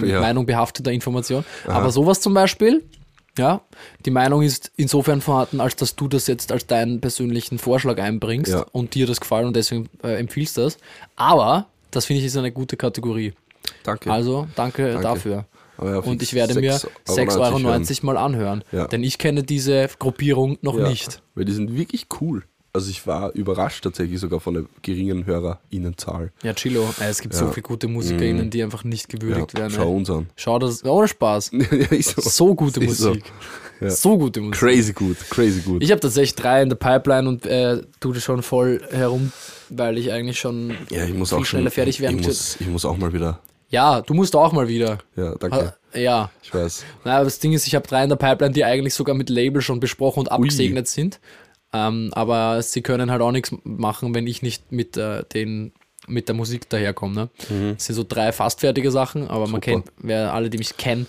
Meinung behafteter Information, aber sowas zum Beispiel, ja, die Meinung ist insofern vorhanden, als dass du das jetzt als deinen persönlichen Vorschlag einbringst und dir das gefallen und deswegen empfiehlst du das, aber das finde ich ist eine gute Kategorie. Danke. Also, danke. Dafür. Ja, und ich werde mir 6,90 € mal anhören, denn ich kenne diese Gruppierung noch nicht. Weil die sind wirklich cool. Also ich war überrascht tatsächlich sogar von der geringen HörerInnenzahl. Ja, Chilo, es gibt so viele gute MusikerInnen, die einfach nicht gewürdigt werden. Schau uns an. Schau das, ohne Spaß. So gute Musik. So. Ja. So gute Musik. Crazy gut. Ich habe tatsächlich 3 in der Pipeline und tue das schon voll herum, weil ich eigentlich schon schneller fertig werden könnte. Ich muss auch mal wieder. Ja, du musst auch mal wieder. Ja, danke. Ja. Ich weiß. Na, aber das Ding ist, ich habe 3 in der Pipeline, die eigentlich sogar mit Label schon besprochen und abgesegnet sind. Aber sie können halt auch nichts machen, wenn ich nicht mit mit der Musik daherkomme. Ne? Das sind so 3 fast fertige Sachen, aber man kennt, alle, die mich kennen,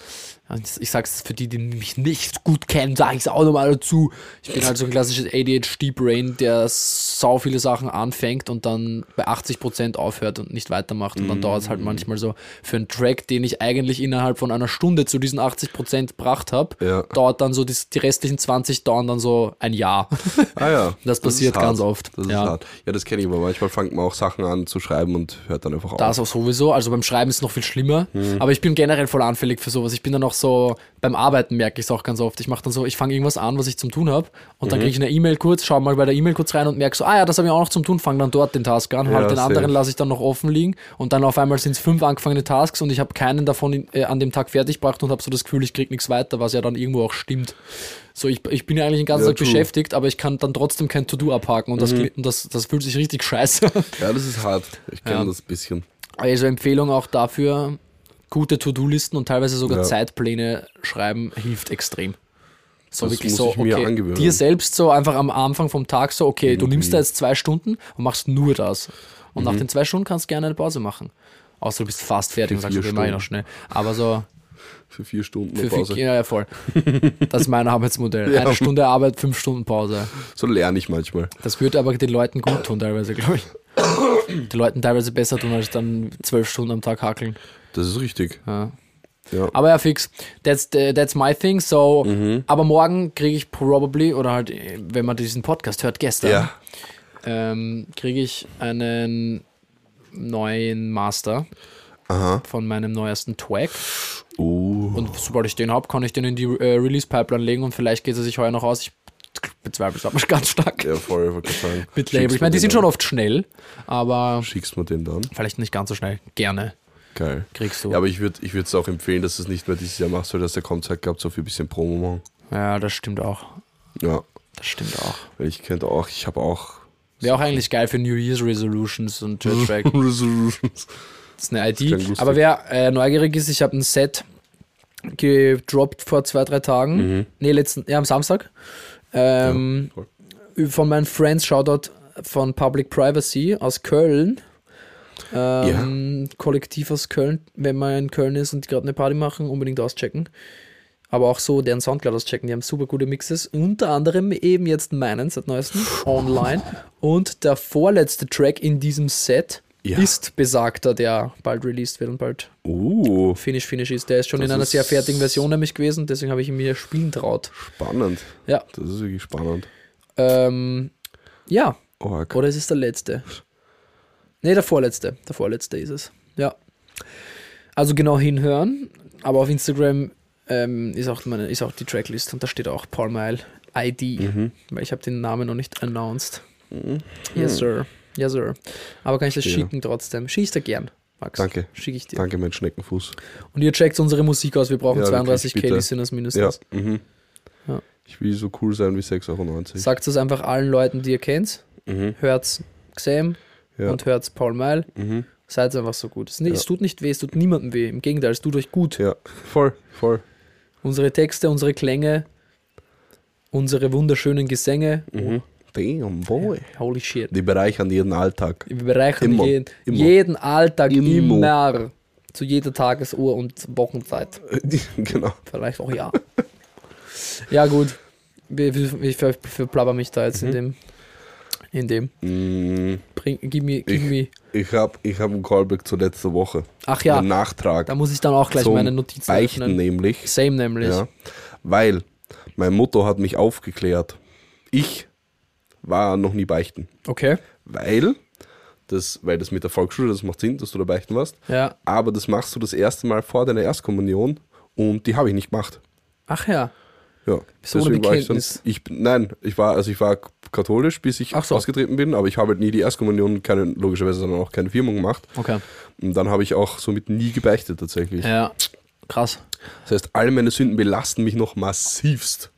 ich sag's für die mich nicht gut kennen, sage ich es auch nochmal dazu. Ich bin halt so ein klassisches ADHD-Brain, der sau viele Sachen anfängt und dann bei 80% aufhört und nicht weitermacht. Und dann dauert es halt manchmal so für einen Track, den ich eigentlich innerhalb von einer Stunde zu diesen 80% gebracht habe, dauert dann so die restlichen 20 dauern dann so ein Jahr. Das passiert ganz oft. Das ist hart. Ja, das kenne ich aber. Manchmal fängt man auch Sachen an zu schreiben und hört dann einfach auf. Das auch sowieso. Also beim Schreiben ist es noch viel schlimmer. Aber ich bin generell voll anfällig für sowas. Ich bin dann auch so, beim Arbeiten merke ich es auch ganz oft. Ich mache dann so, ich fange irgendwas an, was ich zum Tun habe und dann kriege ich eine E-Mail kurz, schaue mal bei der E-Mail kurz rein und merke so, das habe ich auch noch zum Tun, fange dann dort den Task an, halt den anderen lasse ich dann noch offen liegen und dann auf einmal sind es 5 angefangene Tasks und ich habe keinen davon an dem Tag fertig gebracht und habe so das Gefühl, ich kriege nichts weiter, was ja dann irgendwo auch stimmt. So, ich bin ja eigentlich den ganzen Tag beschäftigt, aber ich kann dann trotzdem kein To-Do abhaken und das fühlt sich richtig scheiße. Ja, das ist hart. Ich kenne das ein bisschen. Also Empfehlung auch dafür, gute To-Do-Listen und teilweise sogar Zeitpläne schreiben hilft extrem. So das wirklich so, okay, dir selbst so einfach am Anfang vom Tag so, okay, du nimmst da jetzt 2 Stunden und machst nur das. Und nach den 2 Stunden kannst du gerne eine Pause machen. Außer du bist fast fertig und sagst, okay, mach ich noch schnell. Aber so... Für 4 Stunden für Pause. Ja, voll. Das ist mein Arbeitsmodell. 1 Stunde Arbeit, 5 Stunden Pause. So lerne ich manchmal. Das würde aber den Leuten gut tun teilweise, glaube ich. Die Leuten teilweise besser tun, als dann 12 Stunden am Tag hackeln. Das ist richtig. Ja. Aber ja, fix. That's my thing. So, aber morgen kriege ich probably, oder halt, wenn man diesen Podcast hört, gestern, kriege ich einen neuen Master von meinem neuesten Track. Und sobald ich den habe, kann ich den in die Release-Pipeline legen und vielleicht geht er sich heuer noch aus. Ich bezweifle es aber ganz stark. Ja, voll sagen. Mit Label. Ich meine, die sind schon oft schnell, aber... Schickst du den dann? Vielleicht nicht ganz so schnell. Gerne. Geil. Kriegst du. Ja, aber ich würde es auch empfehlen, dass du es nicht mehr dieses Jahr machst, weil dass der kaum Zeit gehabt, so viel bisschen Promo machen. Ja, das stimmt auch. Ich habe auch... Wäre auch eigentlich geil für New Year's Resolutions und Track. Das ist eine ID. Aber wer neugierig ist, ich habe ein Set gedroppt vor 2-3 Tagen. Am Samstag. Von meinen Friends, Shoutout von Public Privacy aus Köln. Kollektiv aus Köln. Wenn man in Köln ist und gerade eine Party machen, unbedingt auschecken. Aber auch so deren Soundcloud auschecken. Die haben super gute Mixes. Unter anderem eben jetzt meinen, seit neuestem, online. Und der vorletzte Track in diesem Set... ist besagter, der bald released wird und bald finish ist. Der ist schon in einer sehr fertigen Version nämlich gewesen, deswegen habe ich ihn mir spielen traut. Spannend. Ja. Das ist wirklich spannend. Ja. Org. Oder es ist der letzte. Ne, der vorletzte. Der vorletzte ist es. Ja. Also genau hinhören, aber auf Instagram ist auch die Tracklist und da steht auch Paul Mile ID, weil ich habe den Namen noch nicht announced. Yes, sir. Aber kann ich das schicken trotzdem? Schicke ich dir gern, Max. Danke. Schicke ich dir. Danke, mein Schneckenfuß. Und ihr checkt unsere Musik aus. Wir brauchen 32k, die sind das mindestens. Ja. Ja. Ich will so cool sein wie 6,90 €. Sagt es einfach allen Leuten, die ihr kennt. Hört's Xem und hört's Paul Mile. Seid einfach so gut. Es tut nicht weh, es tut niemandem weh. Im Gegenteil, es tut euch gut. Ja, voll. Unsere Texte, unsere Klänge, unsere wunderschönen Gesänge. Damn, boy. Ja, holy shit. Die bereichern jeden Alltag. Wir bereichern jeden Alltag immer. Zu jeder Tagesuhr und Wochenzeit. Genau. Vielleicht auch ja. Ja, gut. Ich verplapper mich da jetzt in dem. Gib mir. Ich hab einen Callback zur letzten Woche. Ach ja. Einen Nachtrag. Da muss ich dann auch gleich meine Notizen öffnen. Nämlich. Same nämlich. Ja, weil mein Motto hat mich aufgeklärt. Ich war noch nie beichten. Okay. Weil das mit der Volksschule, das macht Sinn, dass du da beichten warst. Ja. Aber das machst du das erste Mal vor deiner Erstkommunion und die habe ich nicht gemacht. Ach ja. Ja. Bist du ohne Bekenntnis? Ich war katholisch, bis ich ausgetreten bin, aber ich habe halt nie die Erstkommunion, logischerweise, sondern auch keine Firmung gemacht. Okay. Und dann habe ich auch somit nie gebeichtet tatsächlich. Ja, krass. Das heißt, alle meine Sünden belasten mich noch massivst.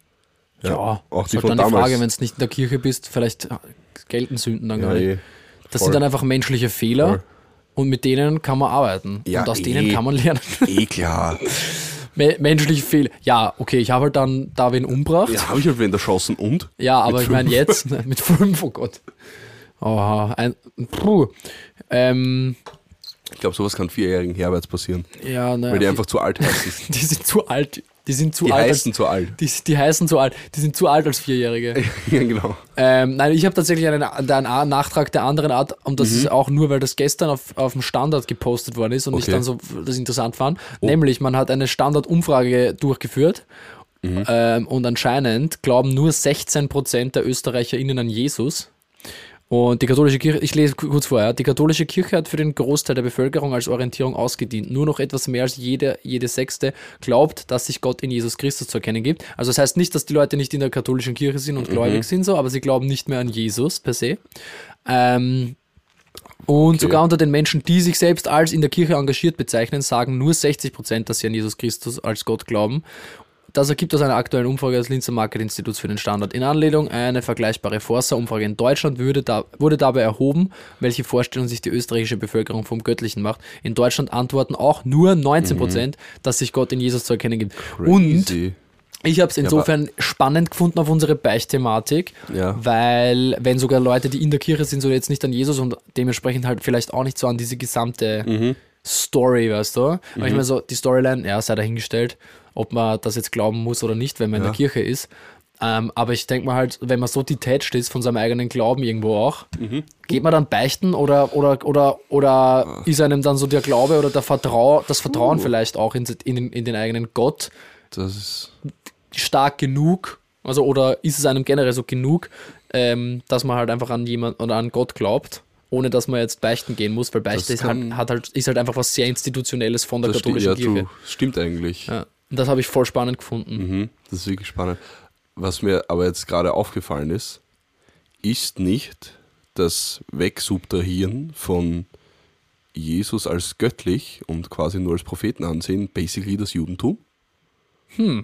Ja, auch die von damals. Das ist eine Frage, wenn du nicht in der Kirche bist, vielleicht gelten Sünden dann gar nicht. Das sind dann einfach menschliche Fehler und mit denen kann man arbeiten. Ja, und aus denen kann man lernen. Klar. Menschliche Fehler. Ja, okay, ich habe halt dann da wen umgebracht. Ja, habe ich halt wen erschossen und? Ja, aber ich meine jetzt mit 5, oh Gott. Oha, ich glaube, sowas kann 4-jährigen Herberts passieren. Ja, naja, weil die einfach zu altherzig sind. Die sind zu alt. Die heißen zu alt. Die sind zu alt als 4-Jährige. Ja, genau. Nein, ich habe tatsächlich einen Nachtrag der anderen Art, und das ist auch nur, weil das gestern auf dem Standard gepostet worden ist und ich dann so das interessant fand. Oh. Nämlich, man hat eine Standardumfrage durchgeführt und anscheinend glauben nur 16% der ÖsterreicherInnen an Jesus. Und die katholische Kirche, ich lese kurz vorher, die katholische Kirche hat für den Großteil der Bevölkerung als Orientierung ausgedient. Nur noch etwas mehr als jede Sechste glaubt, dass sich Gott in Jesus Christus zu erkennen gibt. Also das heißt nicht, dass die Leute nicht in der katholischen Kirche sind und gläubig sind, so, aber sie glauben nicht mehr an Jesus per se. Sogar unter den Menschen, die sich selbst als in der Kirche engagiert bezeichnen, sagen nur 60%, dass sie an Jesus Christus als Gott glauben. Das ergibt aus einer aktuellen Umfrage des Linzer Market-Instituts für den Standard. In Anlehnung an eine vergleichbare Forsa-Umfrage in Deutschland wurde dabei erhoben, welche Vorstellung sich die österreichische Bevölkerung vom Göttlichen macht. In Deutschland antworten auch nur 19%, dass sich Gott in Jesus zu erkennen gibt. Crazy. Und ich habe es insofern spannend gefunden auf unsere Beichtthematik, weil wenn sogar Leute, die in der Kirche sind, so jetzt nicht an Jesus und dementsprechend halt vielleicht auch nicht so an diese gesamte Story, weißt du? Weil ich meine, so die Storyline, ja, sei dahingestellt, ob man das jetzt glauben muss oder nicht, wenn man in der Kirche ist. Aber ich denke mal halt, wenn man so detached ist von seinem eigenen Glauben irgendwo auch, geht man dann beichten oder ist einem dann so der Glaube oder das Vertrauen vielleicht auch in den eigenen Gott, das ist stark genug, also oder ist es einem generell so genug, dass man halt einfach an jemanden oder an Gott glaubt, ohne dass man jetzt beichten gehen muss, weil Beichte ist halt einfach was sehr Institutionelles von der katholischen Kirche. Ja, stimmt eigentlich. Ja. Das habe ich voll spannend gefunden. Das ist wirklich spannend. Was mir aber jetzt gerade aufgefallen ist, ist nicht das Wegsubtrahieren von Jesus als göttlich und quasi nur als Propheten ansehen, basically das Judentum. Weil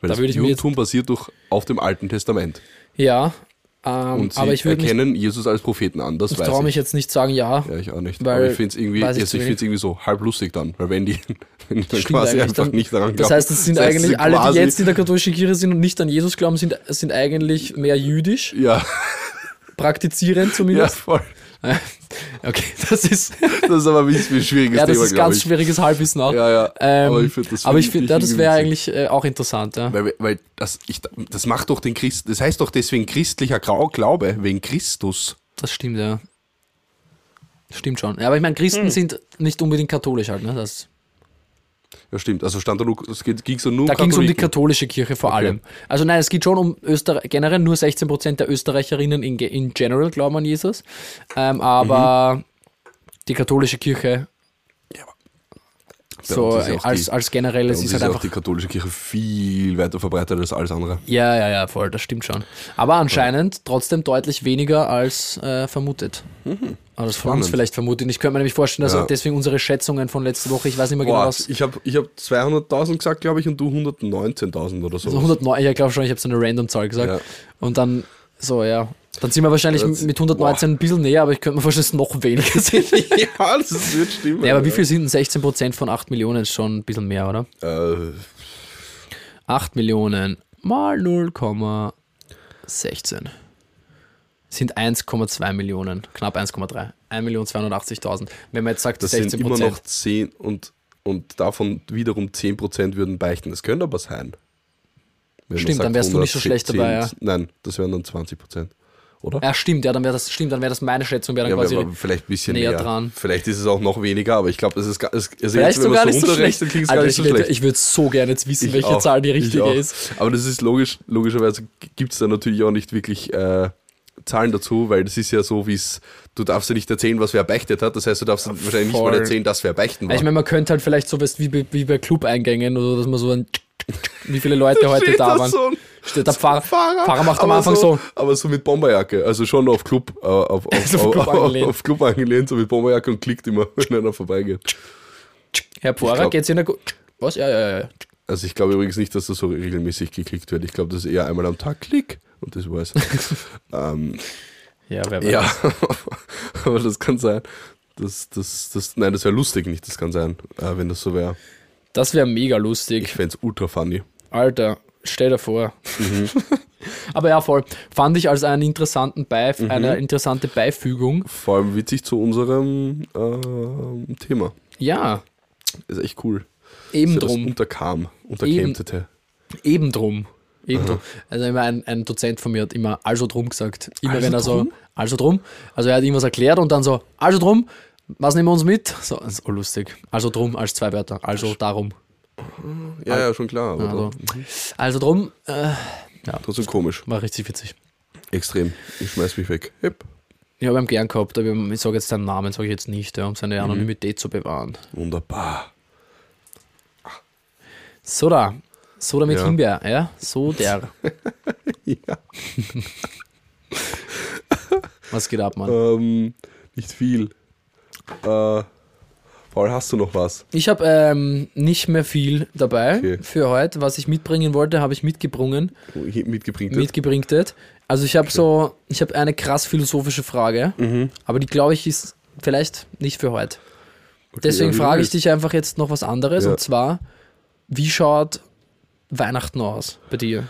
das Judentum basiert auf dem Alten Testament. Ja, und sie aber ich erkennen nicht, Jesus als Propheten an, das weiß ich. Ich traue mich jetzt nicht sagen, ja. Ich auch nicht. Aber ich finde es irgendwie so halb lustig dann, weil wenn die dann quasi einfach dann nicht daran glauben. Das heißt, es sind eigentlich alle, die jetzt in der katholischen Kirche sind und nicht an Jesus glauben, sind eigentlich mehr jüdisch. Ja. Praktizierend zumindest. Ja, voll. Okay, das ist aber ein schwieriges Thema, glaube ich. Ja, das ist ganz schwieriges Halbwissen auch. Ja. Aber ich finde, das wäre eigentlich auch interessant. Ja. Weil das macht doch den Christen. Das heißt doch deswegen christlicher Glaube wegen Christus. Das stimmt, ja. Das stimmt schon. Ja, aber ich meine, Christen sind nicht unbedingt katholisch halt, ne? Das ja, stimmt. Also stand da nur, es ging so nur um Katholiken. Da ging es um die katholische Kirche vor allem. Also nein, es geht schon um generell nur 16% der Österreicherinnen in general glauben an Jesus. Aber die katholische Kirche so als generelles ist halt einfach... die katholische Kirche viel weiter verbreitet als alles andere. Ja, voll, das stimmt schon. Aber anscheinend trotzdem deutlich weniger als vermutet. Das von uns vielleicht vermuten. Ich könnte mir nämlich vorstellen, dass auch deswegen unsere Schätzungen von letzter Woche, ich weiß nicht mehr genau was. Ich hab 200.000 gesagt, glaube ich, und du 119.000 oder so. Also ich glaube schon, ich habe so eine random Zahl gesagt. Ja. Und dann dann sind wir wahrscheinlich mit 119 ein bisschen näher, aber ich könnte mir vorstellen, dass es noch weniger sind. Ja, das wird stimmen. Ja, aber wie viel sind denn 16% von 8 Millionen? Ist schon ein bisschen mehr, oder? 8 Millionen mal 0,16. sind 1,2 Millionen, knapp 1,3. 1.280.000. Wenn man jetzt sagt, das 16%. Sind immer noch 10 und davon wiederum 10% würden beichten. Das könnte aber sein. Wenn stimmt, sagt, dann wärst du nicht so schlecht 10, dabei. Ja. Nein, das wären dann 20%. Oder? Ja, stimmt, ja, dann wäre das meine Schätzung, wäre dann ja, quasi vielleicht ein bisschen näher dran. Vielleicht ist es auch noch weniger, aber ich glaube, es ist vielleicht sogar nicht so schlecht. Ich würde so gerne jetzt wissen, welche Zahl die richtige ist. Aber das ist logischerweise gibt es da natürlich auch nicht wirklich Zahlen dazu, weil das ist ja so, wie es, du darfst ja nicht erzählen, was wer beichtet hat, das heißt, du darfst wahrscheinlich nicht mal erzählen, dass wer beichten war. Ich meine, man könnte halt vielleicht so was wie bei Club-Eingängen oder dass man so ein wie viele Leute heute da waren. So steht der Fahrer macht am Anfang so. Aber so mit Bomberjacke, also schon auf Club, auf Club angelehnt, so mit Bomberjacke und klickt immer, wenn einer vorbeigeht. Herr Pfarrer, geht's Ihnen gut? Was? Ja. Also ich glaube übrigens nicht, dass das so regelmäßig geklickt wird. Ich glaube, das ist eher einmal am Tag Klick und das war's. Ja, wer weiß. Ja, aber das kann sein. Nein, das wäre lustig nicht, das kann sein, wenn das so wäre. Das wäre mega lustig. Ich fände es ultra funny. Alter, stell dir vor. Mhm. Aber ja, voll. Fand ich als einen eine interessante Beifügung. Vor allem witzig zu unserem Thema. Ja. Ist echt cool. Eben dass drum. Das unterkämtete. Eben drum. Also immer ein Dozent von mir hat immer also drum gesagt. Immer also wenn er drum? So, also drum. Also er hat irgendwas erklärt und dann so, also drum. Was nehmen wir uns mit? So, das ist lustig. Also drum, als zwei Wörter. Also darum. Ja, schon klar. Aber also drum. Ja, trotzdem komisch. War richtig witzig. Extrem. Ich schmeiß mich weg. Hip. Ich habe ihn gern gehabt, aber ich sage jetzt seinen Namen, sage ich jetzt nicht, um seine Anonymität zu bewahren. Wunderbar. So da mit Himbeer, ja? So der. Ja. Was geht ab, Mann? Nicht viel. Paul, hast du noch was? Ich habe nicht mehr viel dabei für heute. Was ich mitbringen wollte, habe ich mitgebrungen. Mitgebringtet. Also ich habe ich habe eine krass philosophische Frage, aber die, glaube ich, ist vielleicht nicht für heute. Okay, deswegen frage ich dich einfach jetzt noch was anderes und zwar, wie schaut Weihnachten aus bei dir?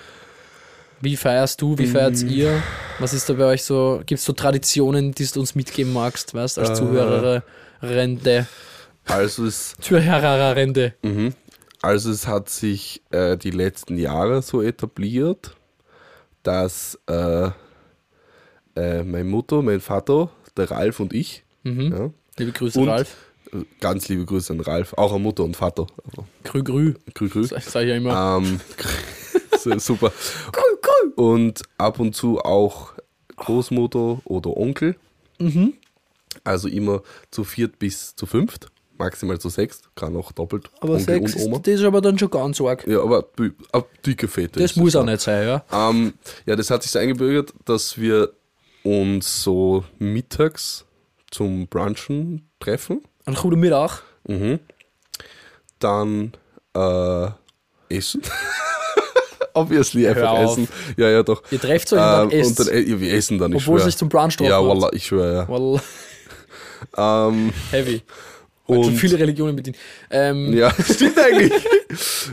Wie feierst du? Wie feiert ihr? Was ist da bei euch so? Gibt es so Traditionen, die du uns mitgeben magst, weißt du, als Zuhörerrente? Zuhörerrente. Also es hat sich die letzten Jahre so etabliert, dass meine Mutter, mein Vater, der Ralf und ich. Liebe Grüße, Ralf. Ganz liebe Grüße an Ralf, auch an Mutter und Vater. Grü. Sag ich ja immer. Super. Cool. Und ab und zu auch Großmutter oder Onkel. Also immer zu viert bis zu fünft, maximal zu sechst, kann auch doppelt. Aber Onkel sechs und Oma. Das ist aber dann schon ganz arg. Ja, aber dicke Fete. Das muss auch nicht sein, ja. Ja, das hat sich so eingebürgert, dass wir uns so mittags zum Brunchen treffen. Einen guten Mittag. Dann essen. Obviously, einfach essen. Ja, doch. Ihr trefft euch und dann essen. Wir essen dann, obwohl es sich zum Brunch drauf macht. Ja, wallah, ich schwöre, ja. Heavy. Und so viele Religionen bedienen. Ja, stimmt eigentlich.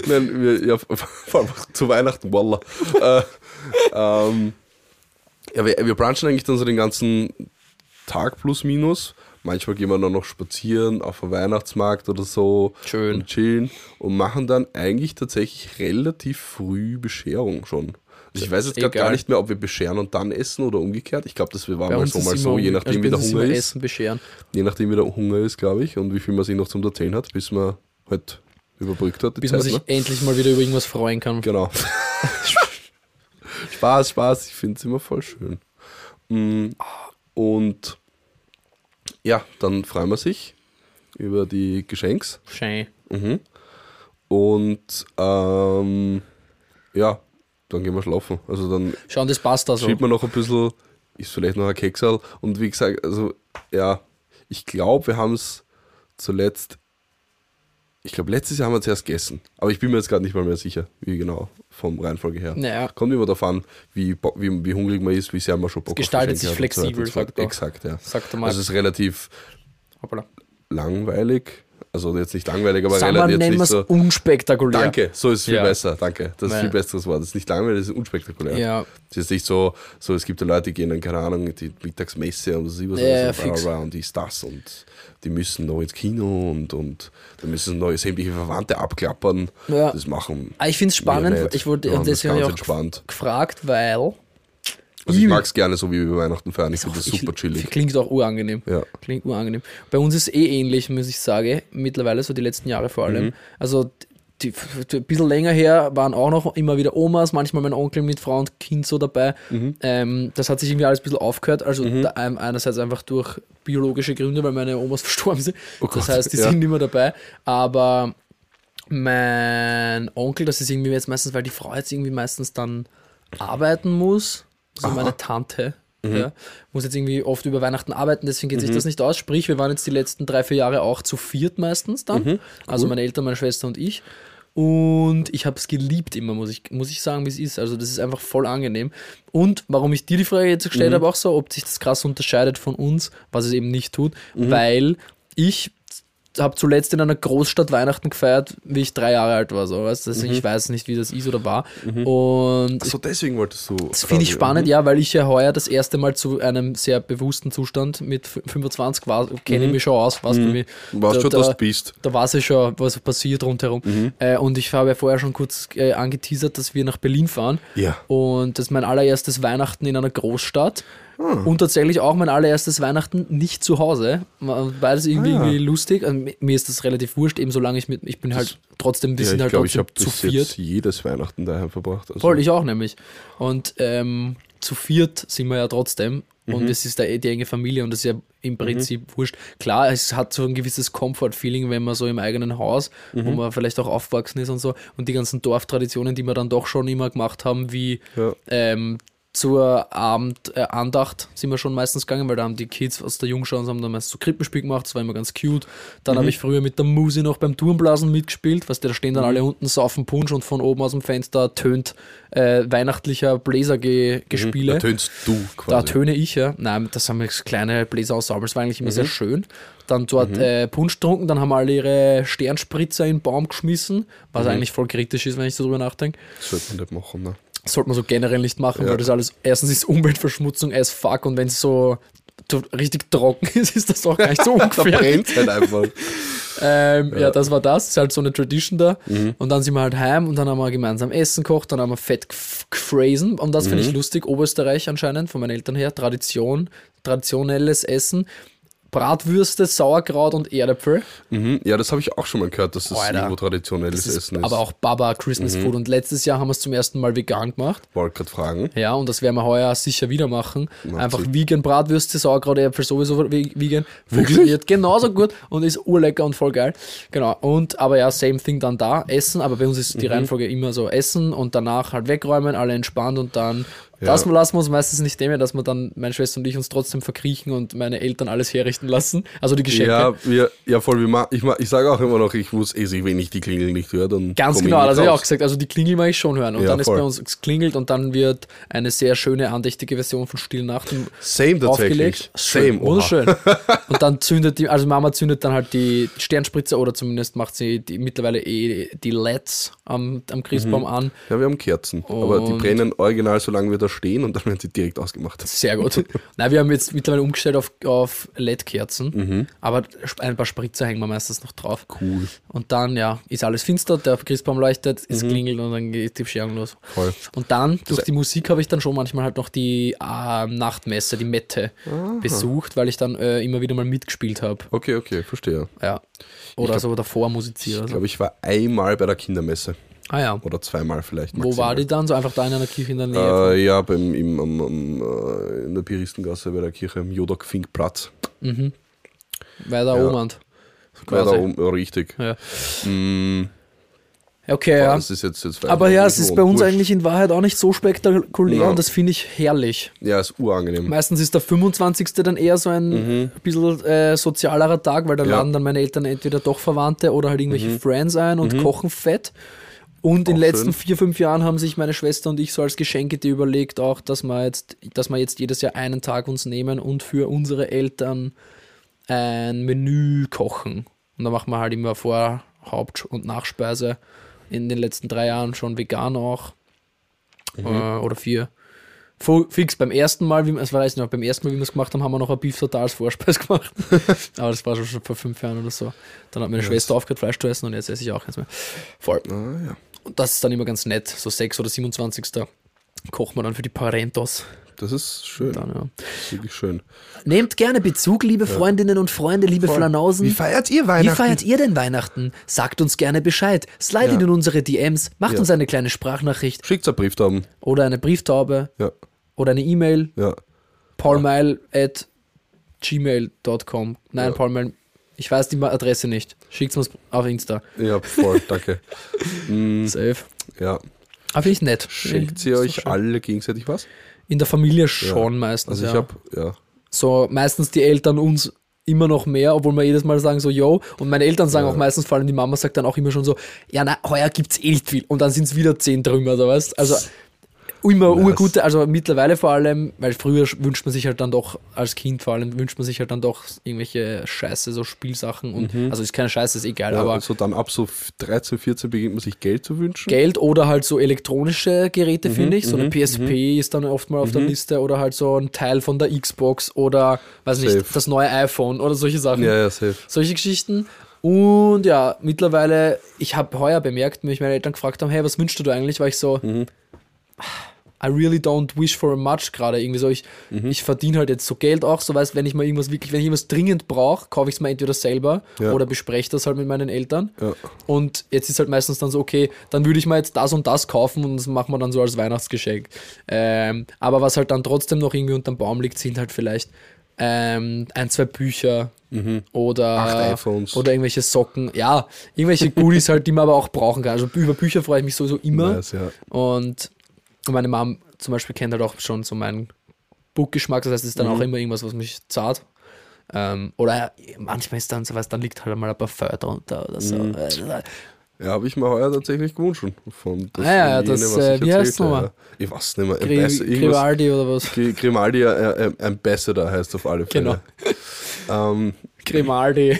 Nein, vor allem zu Weihnachten, wallah. Wir brunchen eigentlich dann so den ganzen Tag plus minus. Manchmal gehen wir dann noch spazieren auf den Weihnachtsmarkt oder so. Schön. Und chillen und machen dann eigentlich tatsächlich relativ früh Bescherung schon. Also ich weiß jetzt gerade gar nicht mehr, ob wir bescheren und dann essen oder umgekehrt. Ich glaube, das wir waren mal so, je nachdem wie der Hunger ist. Essen, bescheren. Je nachdem wie der Hunger ist, glaube ich, und wie viel man sich noch zum Erzählen hat, bis man halt überbrückt hat. Bis Zeit, man sich endlich mal wieder über irgendwas freuen kann. Genau. Spaß, ich finde es immer voll schön. Und ja, dann freuen wir sich über die Geschenks. Schein. Und dann gehen wir schlafen. Also dann schauen, das passt da so. Schiebt man noch ein bisschen, ist vielleicht noch ein Keksal. Und wie gesagt, also ja, ich glaube, wir haben es letztes Jahr haben wir zuerst gegessen. Aber ich bin mir jetzt gerade nicht mal mehr sicher, wie genau vom Reihenfolge her. Naja. Kommt immer darauf an, wie hungrig man ist, wie sehr man schon Bock hat. Gestaltet sich flexibel, sagt er. Exakt, ja. Sagt er mal. Also es ist relativ langweilig. Also jetzt nicht langweilig, aber relativ nicht so... unspektakulär. Danke, so ist es viel besser, danke. Das ist ein viel besseres Wort. Das ist nicht langweilig, das ist unspektakulär. Ja. Das ist nicht so, so, es gibt ja Leute, die gehen dann, keine Ahnung, die Mittagsmesse und so, und die ist das und die müssen noch ins Kino und dann müssen sie noch sämtliche Verwandte abklappern. Ja. Das machen... Ah, ich finde es spannend, ich wollte deswegen auch gefragt, weil... Also ich mag es gerne, so wie wir Weihnachten feiern. Ich finde das super chillig. Klingt auch urangenehm. Ja. Klingt urangenehm. Bei uns ist es ähnlich, muss ich sagen. Mittlerweile, so die letzten Jahre vor allem. Mhm. Also ein bisschen länger her waren auch noch immer wieder Omas, manchmal mein Onkel mit Frau und Kind so dabei. Mhm. Das hat sich irgendwie alles ein bisschen aufgehört. Also einerseits einfach durch biologische Gründe, weil meine Omas verstorben sind. Oh Gott, das heißt, die sind nicht mehr dabei. Aber mein Onkel, das ist irgendwie jetzt meistens, weil die Frau jetzt irgendwie meistens dann arbeiten muss. Also meine Tante muss jetzt irgendwie oft über Weihnachten arbeiten, deswegen geht sich das nicht aus. Sprich, wir waren jetzt die letzten 3-4 Jahre auch zu viert meistens dann. Mhm. Cool. Also meine Eltern, meine Schwester und ich. Und ich habe es geliebt immer, muss ich sagen, wie es ist. Also das ist einfach voll angenehm. Und warum ich dir die Frage jetzt gestellt habe, auch so, ob sich das krass unterscheidet von uns, was es eben nicht tut, weil ich... habe zuletzt in einer Großstadt Weihnachten gefeiert, wie ich 3 Jahre alt war. So, weißt? Deswegen ich weiß nicht, wie das ist oder war. Und so, deswegen wolltest du... Das finde ich spannend, ja, weil ich ja heuer das erste Mal zu einem sehr bewussten Zustand mit 25 war, kenne ich mich schon aus, was für mich... Weißt schon, dass du bist. Da weiß ich schon, was passiert rundherum. Und ich habe ja vorher schon kurz angeteasert, dass wir nach Berlin fahren. Ja. Und das ist mein allererstes Weihnachten in einer Großstadt. Und tatsächlich auch mein allererstes Weihnachten nicht zu Hause. Beides irgendwie lustig. Also, mir ist das relativ wurscht, eben solange ich mit. Ich bin halt trotzdem ein bisschen halt trotzdem zu viert. Ich habe bis jetzt jedes Weihnachten daheim verbracht. Also. Voll, ich auch nämlich. Und zu viert sind wir ja trotzdem. Und es ist die enge Familie und das ist ja im Prinzip wurscht. Klar, es hat so ein gewisses Comfort-Feeling, wenn man so im eigenen Haus, wo man vielleicht auch aufgewachsen ist und so. Und die ganzen Dorftraditionen, die wir dann doch schon immer gemacht haben, wie. Zur Abendandacht sind wir schon meistens gegangen, weil da haben die Kids aus der Jungschau und haben dann meistens so Krippenspiel gemacht, das war immer ganz cute. Dann habe ich früher mit der Musi noch beim Turmblasen mitgespielt, weißt du, da stehen dann alle unten, saufen Punsch und von oben aus dem Fenster tönt weihnachtlicher Bläsergespiele. Da tönst du quasi. Da töne ich, ja. Nein, das haben wir kleine Bläser aussaubelt, das war eigentlich immer sehr schön. Dann dort Punsch getrunken, dann haben alle ihre Sternspritzer in den Baum geschmissen, was eigentlich voll kritisch ist, wenn ich so drüber nachdenke. Das sollte man nicht machen, ne? Sollte man so generell nicht machen, weil das alles, erstens ist Umweltverschmutzung as fuck und wenn es so richtig trocken ist, ist das auch gar nicht so ungefährlich. Da brennt's halt einfach. Ja, das war das. Das ist halt so eine Tradition da. Und dann sind wir halt heim und dann haben wir gemeinsam Essen gekocht, dann haben wir fett gefräsen und das finde ich lustig. Oberösterreich anscheinend, von meinen Eltern her, traditionelles Essen. Bratwürste, Sauerkraut und Erdäpfel. Ja, das habe ich auch schon mal gehört, dass das irgendwo traditionelles Essen ist. Aber auch Baba, Christmas Food. Und letztes Jahr haben wir es zum ersten Mal vegan gemacht. Wollte gerade fragen. Ja, und das werden wir heuer sicher wieder machen. Einfach vegan, Bratwürste, Sauerkraut, Erdäpfel, sowieso vegan. Funktioniert genauso gut und ist urlecker und voll geil. Genau. Und, aber ja, same thing dann da. Essen, aber bei uns ist die Reihenfolge immer so Essen und danach halt wegräumen, alle entspannt und dann... Das lassen wir uns meistens nicht nehmen, dass wir dann, meine Schwester und ich, uns trotzdem verkriechen und meine Eltern alles herrichten lassen. Also die Geschenke. Ja, voll. Ich sage auch immer noch, ich muss wenn ich die Klingel nicht höre, dann. Ganz genau, das habe ich auch gesagt. Also die Klingel mag ich schon hören. Und dann ist bei uns geklingelt und dann wird eine sehr schöne, andächtige Version von Stille Nacht aufgelegt. Same, wunderschön. Und dann Mama zündet dann halt die Sternspritzer oder zumindest macht sie mittlerweile die LEDs am Christbaum an. Ja, wir haben Kerzen. Aber die brennen original, solange wir da stehen und dann werden sie direkt ausgemacht. Sehr gut. Nein, wir haben jetzt mittlerweile umgestellt auf LED-Kerzen, aber ein paar Spritzer hängen wir meistens noch drauf. Cool. Und dann, ja, ist alles finster, der Christbaum leuchtet, es klingelt und dann geht die Bescherung los. Voll. Und dann, durch die Musik habe ich dann schon manchmal halt noch die Nachtmesse, die Mette besucht, weil ich dann immer wieder mal mitgespielt habe. Okay, verstehe. Ja. Oder so davor musiziere. Ich glaube, ich war einmal bei der Kindermesse. Ah ja. Oder zweimal vielleicht. Maximal. Wo war die dann? So einfach da in einer Kirche in der Nähe? Ja, in der Piristengasse bei der Kirche am Jodok-Fink-Platz. Weiter oben. Weiter oben, richtig. Ja. Okay, ja. Das ist jetzt aber ja, es ist bei uns eigentlich in Wahrheit auch nicht so spektakulär und das finde ich herrlich. Ja, ist urangenehm. Meistens ist der 25. dann eher so ein bisschen sozialerer Tag, weil da laden dann meine Eltern entweder doch Verwandte oder halt irgendwelche Friends ein und kochen fett. Und auch in den letzten 4-5 Jahren haben sich meine Schwester und ich so als Geschenke die überlegt, auch, dass wir jetzt jedes Jahr einen Tag uns nehmen und für unsere Eltern ein Menü kochen. Und da machen wir halt immer vor Haupt- und Nachspeise. In den letzten 3 Jahren schon vegan auch. Oder 4. Fix beim ersten Mal, beim ersten Mal, wie wir es gemacht haben, haben wir noch ein Beef Total als Vorspeis gemacht. Aber das war schon vor 5 Jahren oder so. Dann hat meine Schwester aufgehört, Fleisch zu essen, und jetzt esse ich auch keins mehr. Voll. Ja. Und das ist dann immer ganz nett. So 6. oder 27. kocht man dann für die Parentos. Das ist schön. Dann, ja. Das ist wirklich schön. Nehmt gerne Bezug, liebe Freundinnen und Freunde, liebe Flanausen. Wie feiert ihr Weihnachten? Wie feiert ihr denn Weihnachten? Sagt uns gerne Bescheid. Slide in unsere DMs. Macht uns eine kleine Sprachnachricht. Schickt eine Brieftaube. Oder eine Brieftaube. Ja. Oder eine E-Mail. Ja. paulmeil@gmail.com. Nein, paulmeil. Ich weiß die Adresse nicht. Schickt uns auf Insta. Ja, voll. Danke. Safe. Ja. Aber finde ich nett. Schickt sie euch alle gegenseitig was? In der Familie schon meistens. Also ich habe so meistens die Eltern uns immer noch mehr, obwohl wir jedes Mal sagen so, yo. Und meine Eltern sagen auch meistens, vor allem die Mama sagt dann auch immer schon so, ja, na, heuer gibt's eh nicht viel. Und dann sind es wieder 10 drüber, oder was? Also immer urgute, also mittlerweile vor allem, weil früher wünscht man sich halt dann doch, als Kind vor allem, wünscht man sich halt dann doch irgendwelche Scheiße, so Spielsachen und also ist keine Scheiße, ist egal, aber... Also dann ab so 13, 14 beginnt man sich Geld zu wünschen? Geld oder halt so elektronische Geräte, finde ich, so eine PSP ist dann oft mal auf der Liste oder halt so ein Teil von der Xbox oder, weiß nicht, das neue iPhone oder solche Sachen. Ja, ja, safe. Solche Geschichten. Und ja, mittlerweile, ich habe heuer bemerkt, wenn mich meine Eltern gefragt haben, hey, was wünschst du eigentlich, war ich so... I really don't wish for much gerade irgendwie so. Ich verdiene halt jetzt so Geld auch, so weißt, wenn ich mal irgendwas wirklich, wenn ich irgendwas dringend brauche, kaufe ich es mir entweder selber oder bespreche das halt mit meinen Eltern. Ja. Und jetzt ist halt meistens dann so, okay, dann würde ich mal jetzt das und das kaufen und das machen wir dann so als Weihnachtsgeschenk. Aber was halt dann trotzdem noch irgendwie unterm Baum liegt, sind halt vielleicht 1, 2 Bücher oder 8 iPhones oder irgendwelche Socken, ja, irgendwelche Goodies halt, die man aber auch brauchen kann. Also über Bücher freue ich mich sowieso immer. Nice, ja. Und meine Mom zum Beispiel kennt halt auch schon so meinen Buchgeschmack, das heißt, es ist dann auch immer irgendwas, was mich zart. Oder manchmal ist dann so was, dann liegt halt mal ein Parfum drunter oder so. Ja, habe ich mir heuer tatsächlich gewünscht. Wie heißt es nochmal? Ich weiß nicht mehr. Grimaldi oder was? Grimaldi, Ambassador heißt auf alle Fälle. Genau. Grimaldi.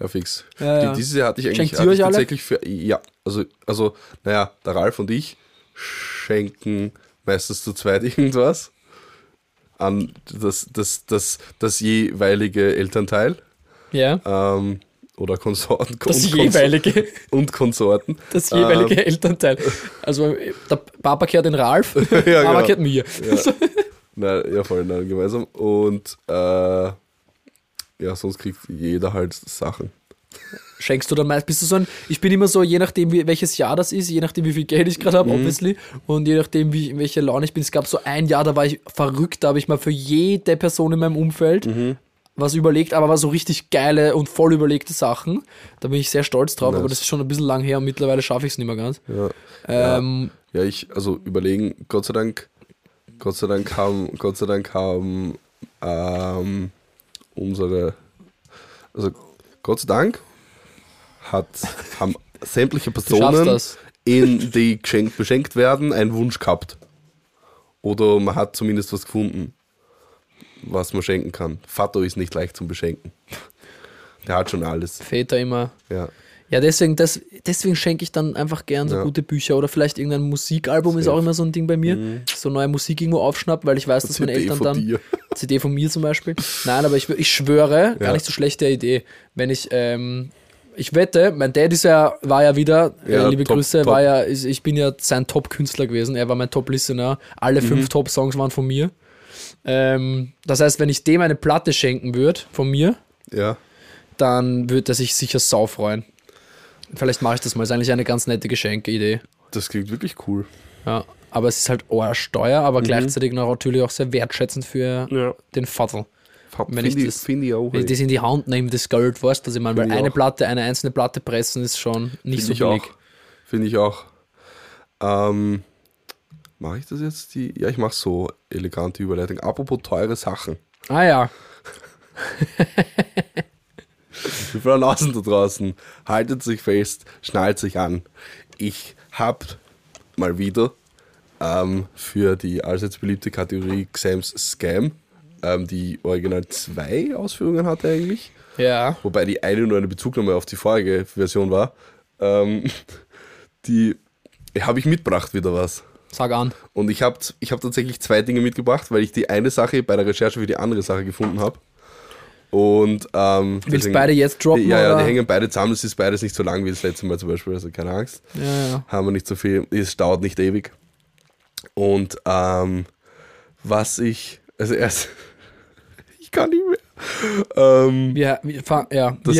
Ja, fix. Ja. Dieses Jahr hatte ich eigentlich tatsächlich für... Ja, also, naja, der Ralf und ich schenken meistens zu zweit irgendwas an das jeweilige Elternteil. Ja. Oder Konsorten. Das jeweilige Elternteil. Also, der Papa kehrt den Ralf, ja, Mama kehrt mir. Ja. Nein, gemeinsam. Und... ja, sonst kriegt jeder halt Sachen. Schenkst du dann meist, bist du so ein, ich bin immer so, je nachdem welches Jahr das ist, je nachdem wie viel Geld ich gerade habe, obviously, und je nachdem in welcher Laune ich bin, es gab so ein Jahr, da war ich verrückt, da habe ich mal für jede Person in meinem Umfeld was überlegt, aber war so richtig geile und voll überlegte Sachen, da bin ich sehr stolz drauf, nice. Aber das ist schon ein bisschen lang her und mittlerweile schaffe ich es nicht mehr ganz. Ja, also überlegen, Gott sei Dank haben Gott sei Dank haben sämtliche Personen, die beschenkt werden, einen Wunsch gehabt. Oder man hat zumindest was gefunden, was man schenken kann. Vater ist nicht leicht zum Beschenken. Der hat schon alles. Väter immer. Ja. Ja, deswegen schenke ich dann einfach gern so gute Bücher oder vielleicht irgendein Musikalbum ist auch immer so ein Ding bei mir. So neue Musik irgendwo aufschnappen, weil ich weiß, dass meine Eltern dann... CD von mir zum Beispiel. Nein, aber ich schwöre, gar nicht so schlechte Idee, wenn ich... Ich wette, mein Dad ich bin ja sein Top-Künstler gewesen, er war mein Top-Listener, alle 5 Top-Songs waren von mir. Das heißt, wenn ich dem eine Platte schenken würde, von mir, dann würde er sich sicher sau freuen. Vielleicht mache ich das mal, ist eigentlich eine ganz nette Geschenkidee. Das klingt wirklich cool. Ja, aber es ist halt teuer, aber gleichzeitig natürlich auch sehr wertschätzend für den Vater. Wenn ich das in die Hand nehme, das Geld, weißt du, was ich meine? Weil eine einzelne Platte pressen ist schon nicht so billig. Finde ich auch. Mache ich das jetzt? Ich mache so elegante Überleitung. Apropos teure Sachen. Ah ja. Wir fahren außen da draußen. Haltet sich fest, schnallt sich an. Ich habe mal wieder für die allseits beliebte Kategorie Xams Scam die original zwei Ausführungen hatte eigentlich. Ja. Wobei die eine nur eine Bezugnahme auf die vorige Version war. Die habe ich mitgebracht wieder was. Sag an. Und ich hab tatsächlich zwei Dinge mitgebracht, weil ich die eine Sache bei der Recherche für die andere Sache gefunden habe. Und willst beide jetzt droppen? Ja, oder? Die hängen beide zusammen. Das ist beides nicht so lang wie das letzte Mal zum Beispiel. Also keine Angst. Ja. Haben wir nicht so viel. Es dauert nicht ewig. Und ich kann nicht mehr. Das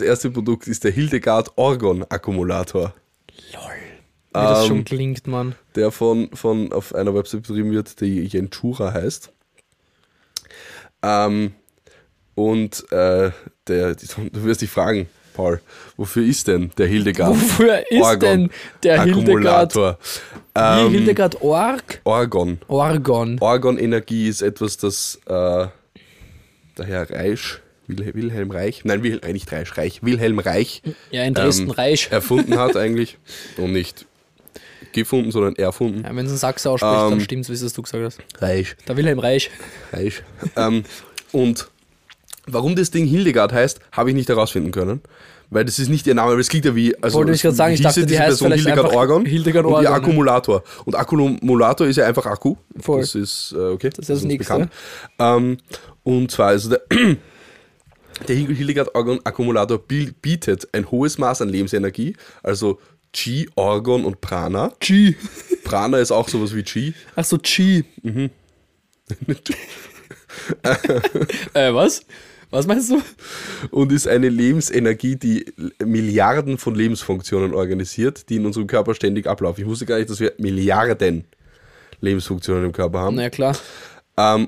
erste Produkt ist der Hildegard Orgon Akkumulator. Lol. Wie das schon klingt, Mann. Der von auf einer Website betrieben wird, die Jentschura heißt. Du wirst dich fragen, Paul, wofür ist denn der Hildegard Orgon-Akkumulator? Wie Hildegard Orgon. Orgon-Energie ist etwas, das der Herr Reich, Wilhelm Reich. Ja, in Dresden Reich. Erfunden hat eigentlich und nicht gefunden, sondern erfunden. Ja, wenn es ein Sachse ausspricht, dann stimmt's, wie es du gesagt hast. Reich. Der Wilhelm Reich. Reich. Und warum das Ding Hildegard heißt, habe ich nicht herausfinden können, weil das ist nicht ihr Name, aber es klingt ja wie, also wollte ich gerade sagen, ich dachte, die heißt vielleicht Hildegard Orgon und ihr Akkumulator. Und Akkumulator ist ja einfach Akku. Voll. Das ist okay. Das ist nichts bekannt. Und zwar, also der Hildegard Orgon Akkumulator bietet ein hohes Maß an Lebensenergie, also Qi, Orgon und Prana. Qi. Prana ist auch sowas wie Qi. Ach so, Qi. Mhm. Was? Was meinst du? Und ist eine Lebensenergie, die Milliarden von Lebensfunktionen organisiert, die in unserem Körper ständig ablaufen. Ich wusste gar nicht, dass wir Milliarden Lebensfunktionen im Körper haben. Na ja, klar.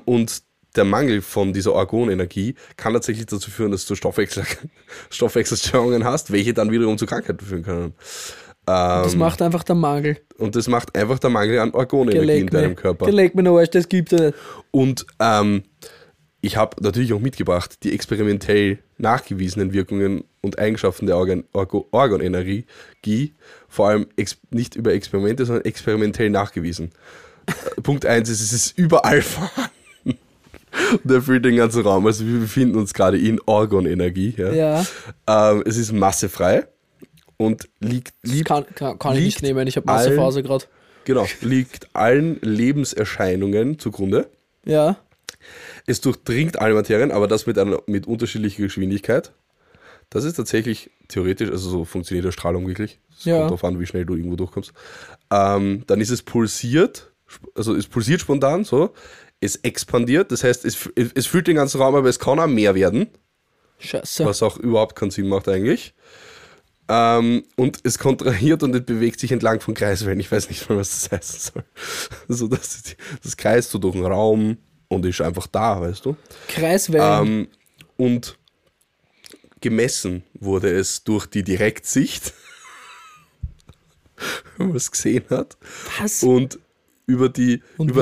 Und der Mangel von dieser Orgonenergie kann tatsächlich dazu führen, dass du Stoffwechselstörungen hast, welche dann wiederum zu Krankheiten führen können. Das macht einfach der Mangel. Und das macht einfach der Mangel an Orgonenergie in deinem Körper. Geleg mir noch was, das gibt es nicht. Und ich habe natürlich auch mitgebracht die experimentell nachgewiesenen Wirkungen und Eigenschaften der Orgonenergie, vor allem nicht über Experimente, sondern experimentell nachgewiesen. Punkt 1 ist, es ist überall vorhanden. Der füllt den ganzen Raum. Also wir befinden uns gerade in Orgonenergie. Ja. Es ist massefrei. Und kann ich nicht nehmen, ich habe Massephase gerade. Genau, liegt allen Lebenserscheinungen zugrunde. Ja. Es durchdringt alle Materien, aber das mit unterschiedlicher Geschwindigkeit. Das ist tatsächlich theoretisch, also so funktioniert der Strahlung wirklich. Es kommt darauf an, wie schnell du irgendwo durchkommst. Dann ist es pulsiert, also es pulsiert spontan so. Es expandiert, das heißt, es füllt den ganzen Raum, aber es kann auch mehr werden. Scheiße. Was auch überhaupt keinen Sinn macht eigentlich. Und es kontrahiert und es bewegt sich entlang von Kreiswellen. Ich weiß nicht mal, was das heißen soll. Also das kreist so durch den Raum und ist einfach da, weißt du? Kreiswellen. Und gemessen wurde es durch die Direktsicht, wenn man es gesehen hat. Was? Und wie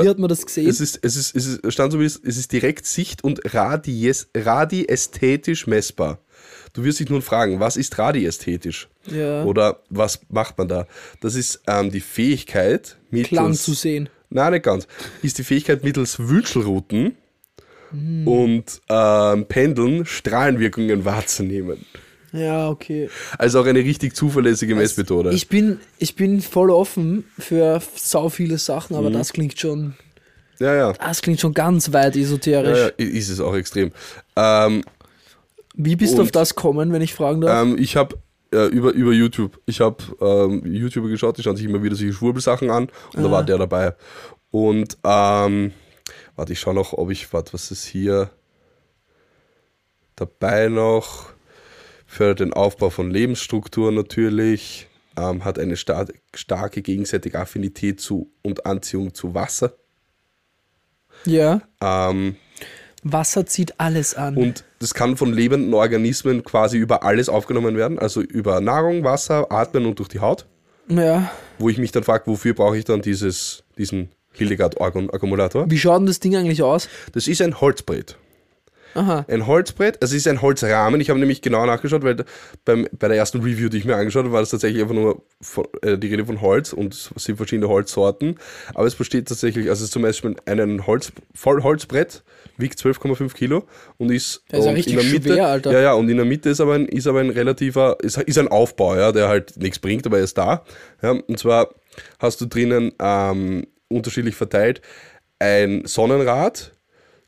hat man das gesehen? Es ist Direktsicht und radiästhetisch messbar. Du wirst dich nun fragen, was ist radiästhetisch? Ja. Oder was macht man da? Das ist die Fähigkeit, mittels Wünschelrouten und Pendeln Strahlenwirkungen wahrzunehmen. Ja, okay. Also auch eine richtig zuverlässige Messmethode. Ich bin voll offen für sau viele Sachen, aber das klingt schon. Ja. Das klingt schon ganz weit esoterisch. Ja, ist es auch extrem. Wie bist du auf das gekommen, wenn ich fragen darf? Ich habe über YouTube. Ich habe YouTuber geschaut, die schauen sich immer wieder solche Schwurbelsachen an und da war der dabei. Und warte, ich schaue noch, was ist hier dabei noch? Fördert den Aufbau von Lebensstrukturen natürlich, hat eine starke gegenseitige Affinität zu und Anziehung zu Wasser. Ja. Wasser zieht alles an. Und das kann von lebenden Organismen quasi über alles aufgenommen werden, also über Nahrung, Wasser, Atmen und durch die Haut. Ja. Wo ich mich dann frage, wofür brauche ich dann diesen Hildegard-Orgon-Akkumulator? Wie schaut denn das Ding eigentlich aus? Das ist ein Holzbrett. Aha. Ein Holzbrett, also es ist ein Holzrahmen. Ich habe nämlich genau nachgeschaut, weil bei der ersten Review, die ich mir angeschaut habe, war das tatsächlich einfach nur die Rede von Holz und es sind verschiedene Holzsorten. Aber es besteht tatsächlich, also es ist zum Beispiel ein Vollholzbrett, wiegt 12,5 Kilo und ist, das ist und richtig in der Mitte, schwer, Alter. Ja, und in der Mitte ist aber ein relativer, ist ein Aufbau, ja, der halt nichts bringt, aber er ist da. Ja, und zwar hast du drinnen unterschiedlich verteilt ein Sonnenrad,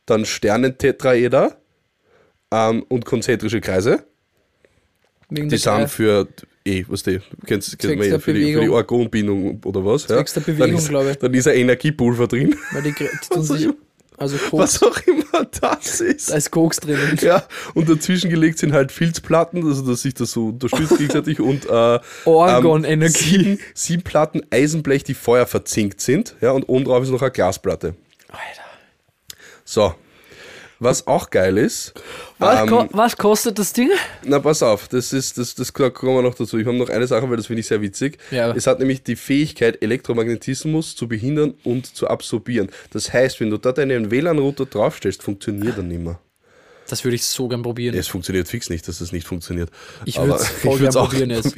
dann Sternentetraeder und konzentrische Kreise. Die sind für kennt man ja, für die Orgonbindung oder was? Zwecks der Bewegung, glaube ich. Dann ist ein Energiepulver drin. Weil die tun sich, also Koks. Was auch immer das ist. Da ist Koks drin. Ja, und dazwischen gelegt sind halt Filzplatten, also dass sich das so unterstützt gegenseitig und Orgon-Energie. Sieben Platten Eisenblech, die Feuer verzinkt sind. Ja, und obendrauf ist noch eine Glasplatte. Alter. So, was auch geil ist. Was kostet das Ding? Na, pass auf, das kommen wir noch dazu. Ich habe noch eine Sache, weil das finde ich sehr witzig. Ja. Es hat nämlich die Fähigkeit, Elektromagnetismus zu behindern und zu absorbieren. Das heißt, wenn du da deinen WLAN-Router draufstellst, funktioniert er nicht mehr. Das würde ich so gern probieren. Es funktioniert fix nicht, dass das nicht funktioniert. Ich würde es voll gern probieren jetzt.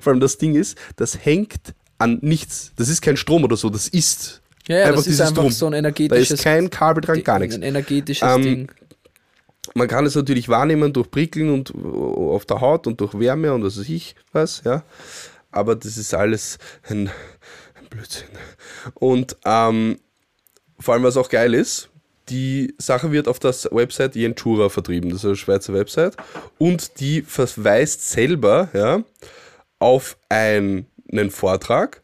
Vor allem das Ding ist, das hängt an nichts. Das ist kein Strom oder so, das ist... Ja, einfach das ist einfach Drum. So ein energetisches... Da ist kein Kabel dran, gar nichts. Ein energetisches Ding. Man kann es natürlich wahrnehmen durch Prickeln und auf der Haut und durch Wärme und was weiß ich was, ja. Aber das ist alles ein Blödsinn. Und vor allem, was auch geil ist, die Sache wird auf der Website Jentschura vertrieben, das ist eine Schweizer Website. Und die verweist selber auf einen Vortrag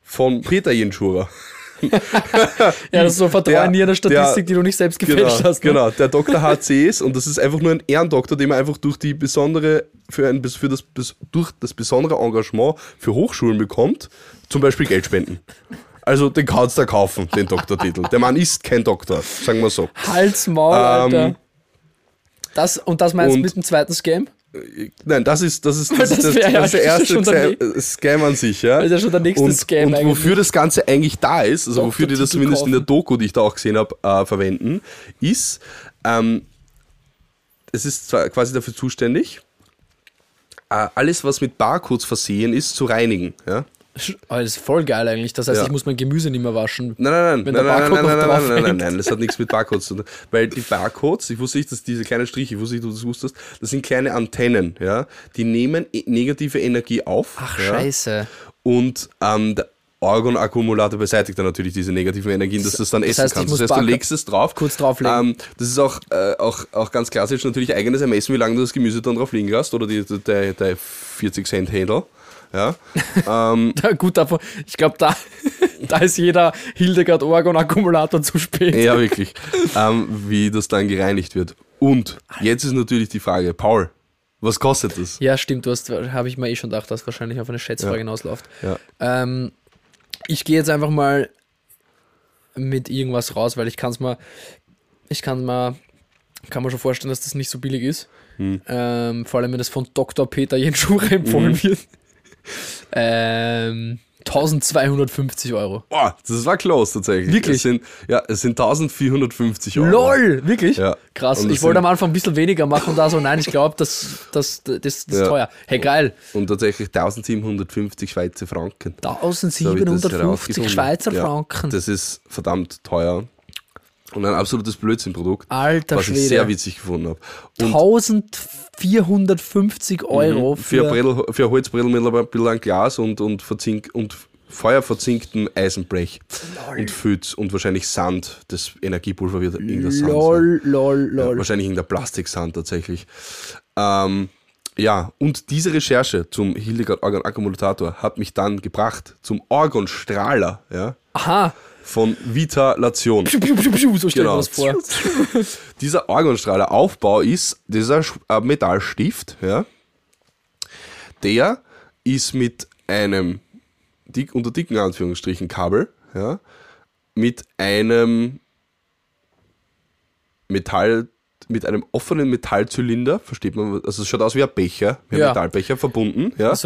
von Peter Jentschura. Ja, das ist so Vertrauen in eine Statistik, die du nicht selbst gefälscht hast. Ne? Genau, der Dr. HC ist, und das ist einfach nur ein Ehrendoktor, den man einfach durch die besondere, durch das besondere Engagement für Hochschulen bekommt, zum Beispiel Geld spenden. Also den kannst du da kaufen, den Doktortitel. Der Mann ist kein Doktor, sagen wir so. Hals, Maul, Alter. Das meinst du mit dem zweiten Scam? Nein, das ist der erste Scam an sich, ja. Das ist ja schon der nächste Scam eigentlich. Und wofür das Ganze eigentlich da ist, also wofür die das zumindest in der Doku, die ich da auch gesehen habe, verwenden, ist, es ist zwar quasi dafür zuständig, alles, was mit Barcodes versehen ist, zu reinigen, ja. Aber das ist voll geil eigentlich. Das heißt, ich muss mein Gemüse nicht mehr waschen. Nein, das hat nichts mit Barcodes zu tun. Weil die Barcodes, ich wusste nicht, dass diese kleinen Striche, ich wusste nicht, ob du das wusstest, das sind kleine Antennen, ja. Die nehmen negative Energie auf. Ach, ja? Scheiße. Und der Orgon-Akkumulator beseitigt dann natürlich diese negativen Energien, dass du es dann essen kannst. Das heißt, du legst es drauf. Kurz drauflegen. Das ist auch ganz klassisch natürlich eigenes Ermessen, wie lange du das Gemüse dann drauf liegen hast. Oder der 40-Cent-Händel. Ja, gut, ich glaube, da ist jeder Hildegard Orgon-Akkumulator zu spät. Ja, wirklich. Wie das dann gereinigt wird. Und jetzt ist natürlich die Frage, Paul, was kostet das? Ja, stimmt, habe ich mir schon gedacht, dass wahrscheinlich auf eine Schätzfrage hinausläuft. Ja. Ich gehe jetzt einfach mal mit irgendwas raus, weil kann man schon vorstellen, dass das nicht so billig ist. Vor allem, wenn das von Dr. Peter Jentschura empfohlen wird. 1250 Euro. Boah, das war close tatsächlich. Wirklich? Es sind 1450 Euro. LOL, wirklich? Ja. Krass. Ich wollte am Anfang ein bisschen weniger machen und da so, nein, ich glaube, das ist teuer. Hey, geil. Und tatsächlich 1750 Schweizer Franken. 1750 Schweizer Franken. Das ist verdammt teuer. Und ein absolutes Blödsinnprodukt, was ich sehr witzig gefunden habe. 1450 Euro für Holzbredel mit ein bisschen Glas und feuerverzinktem Eisenblech. Lol. Und Filz und wahrscheinlich Sand. Das Energiepulver wird irgendein Sand. Lol. Ja, wahrscheinlich irgendein Plastiksand tatsächlich. Ja, und diese Recherche zum Hildegard-Orgon-Akkumulator hat mich dann gebracht zum Orgonstrahler. Ja. Aha. Von Vitalation. So stellt man das vor. Dieser Orgonstrahleraufbau ist dieser Metallstift, ja. Der ist mit einem unter dicken Anführungsstrichen Kabel, ja, mit einem Metall, mit einem offenen Metallzylinder, versteht man, also es schaut aus wie ein Becher, Metallbecher verbunden. Ja. Wie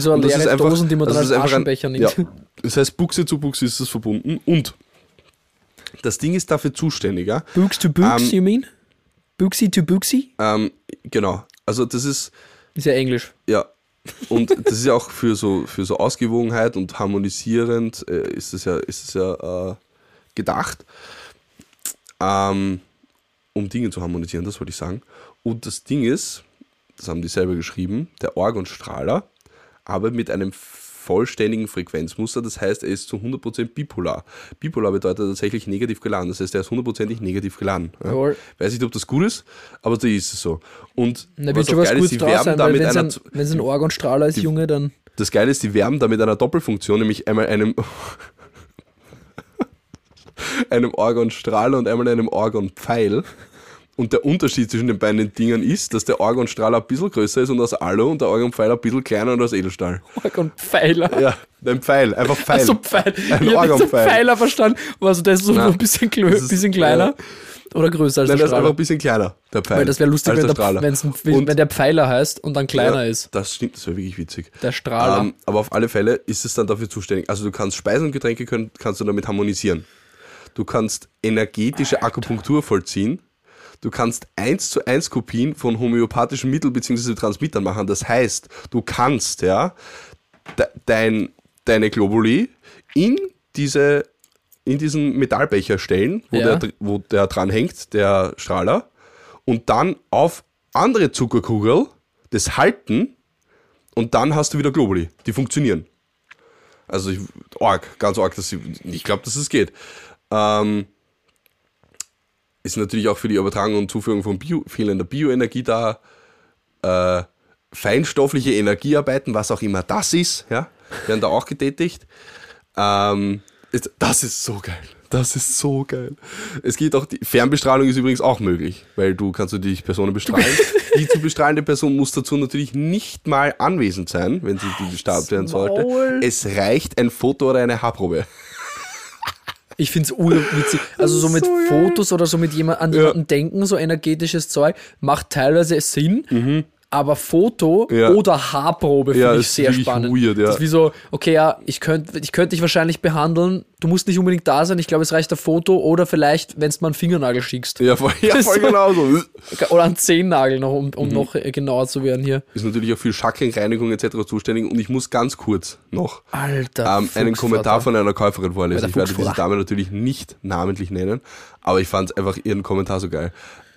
so eine leere Dosen, die man dann als Aschenbecher nimmt. Ja. Das heißt, Buchse zu Buchse ist das verbunden und das Ding ist dafür zuständig. Ja. Buchse to Buchse, you mean? Büchsi to Büchsi? Genau. Also das ist... Ist ja Englisch. Ja. Und das ist ja auch für so Ausgewogenheit und harmonisierend ist es ja gedacht, um Dinge zu harmonisieren, das wollte ich sagen. Und das Ding ist, das haben die selber geschrieben, der Orgonstrahler, aber mit einem vollständigen Frequenzmuster, das heißt, er ist zu 100% bipolar. Bipolar bedeutet tatsächlich negativ geladen, das heißt, er ist 100%ig negativ geladen. Ja. Weiß nicht, ob das gut ist, aber da ist es so. Und na, was auch geil ist, die werben damit einer... Wenn es ein Orgonstrahler ist, Junge, dann... Das Geile ist, die werben damit einer Doppelfunktion, nämlich einmal einem Orgonstrahler und einmal einem Orgonpfeil. Und der Unterschied zwischen den beiden Dingern ist, dass der Orgonstrahler ein bisschen größer ist und aus Alu und der Orgonpfeiler ein bisschen kleiner und aus Edelstahl. Orgonpfeiler? Ja, ein Pfeil, einfach Pfeil. Ach so, Pfeil. Ein Orgonpfeiler. Pfeiler verstanden. Also der ist so ein bisschen kleiner oder größer als der Strahler. Nein, der ist einfach ein bisschen kleiner, der Pfeil. Weil das wäre lustig, wenn der Pfeiler heißt und dann kleiner ist. Das stimmt, das wäre wirklich witzig. Der Strahler. Aber auf alle Fälle ist es dann dafür zuständig. Also du kannst Speisen und Getränke kannst du damit harmonisieren. Du kannst energetische Akupunktur vollziehen. Du kannst 1:1 Kopien von homöopathischen Mitteln bzw. Transmittern machen. Das heißt, du kannst deine Globuli in diesen Metallbecher stellen, wo der dran hängt, der Strahler, und dann auf andere Zuckerkugel das halten und dann hast du wieder Globuli, die funktionieren. Also ganz arg, ich glaube, dass es geht. Ist natürlich auch für die Übertragung und Zuführung von fehlender Bioenergie da, feinstoffliche Energiearbeiten, was auch immer das ist, ja, werden da auch getätigt. Das ist so geil. Das ist so geil. Es geht auch, die Fernbestrahlung ist übrigens auch möglich, weil du kannst natürlich Personen bestrahlen. Die zu bestrahlende Person muss dazu natürlich nicht mal anwesend sein, wenn sie bestrahlt werden sollte. Es reicht ein Foto oder eine Haarprobe. Ich finde es urwitzig. Also so mit Fotos oder so mit jemandem denken, so energetisches Zeug, macht teilweise Sinn, aber Foto oder Haarprobe finde ich sehr spannend. Weird, ja. Das ist wie so, okay, ja, ich könnte dich wahrscheinlich behandeln, du musst nicht unbedingt da sein, ich glaube, es reicht ein Foto oder vielleicht, wenn du mal einen Fingernagel schickst. Ja, voll genau so. Oder einen Zehennagel noch, um noch genauer zu werden hier. Ist natürlich auch für Chakrenreinigung etc. zuständig und ich muss ganz kurz noch einen Kommentar von einer Käuferin vorlesen. Ich werde diese Dame natürlich nicht namentlich nennen, aber ich fand einfach ihren Kommentar so geil.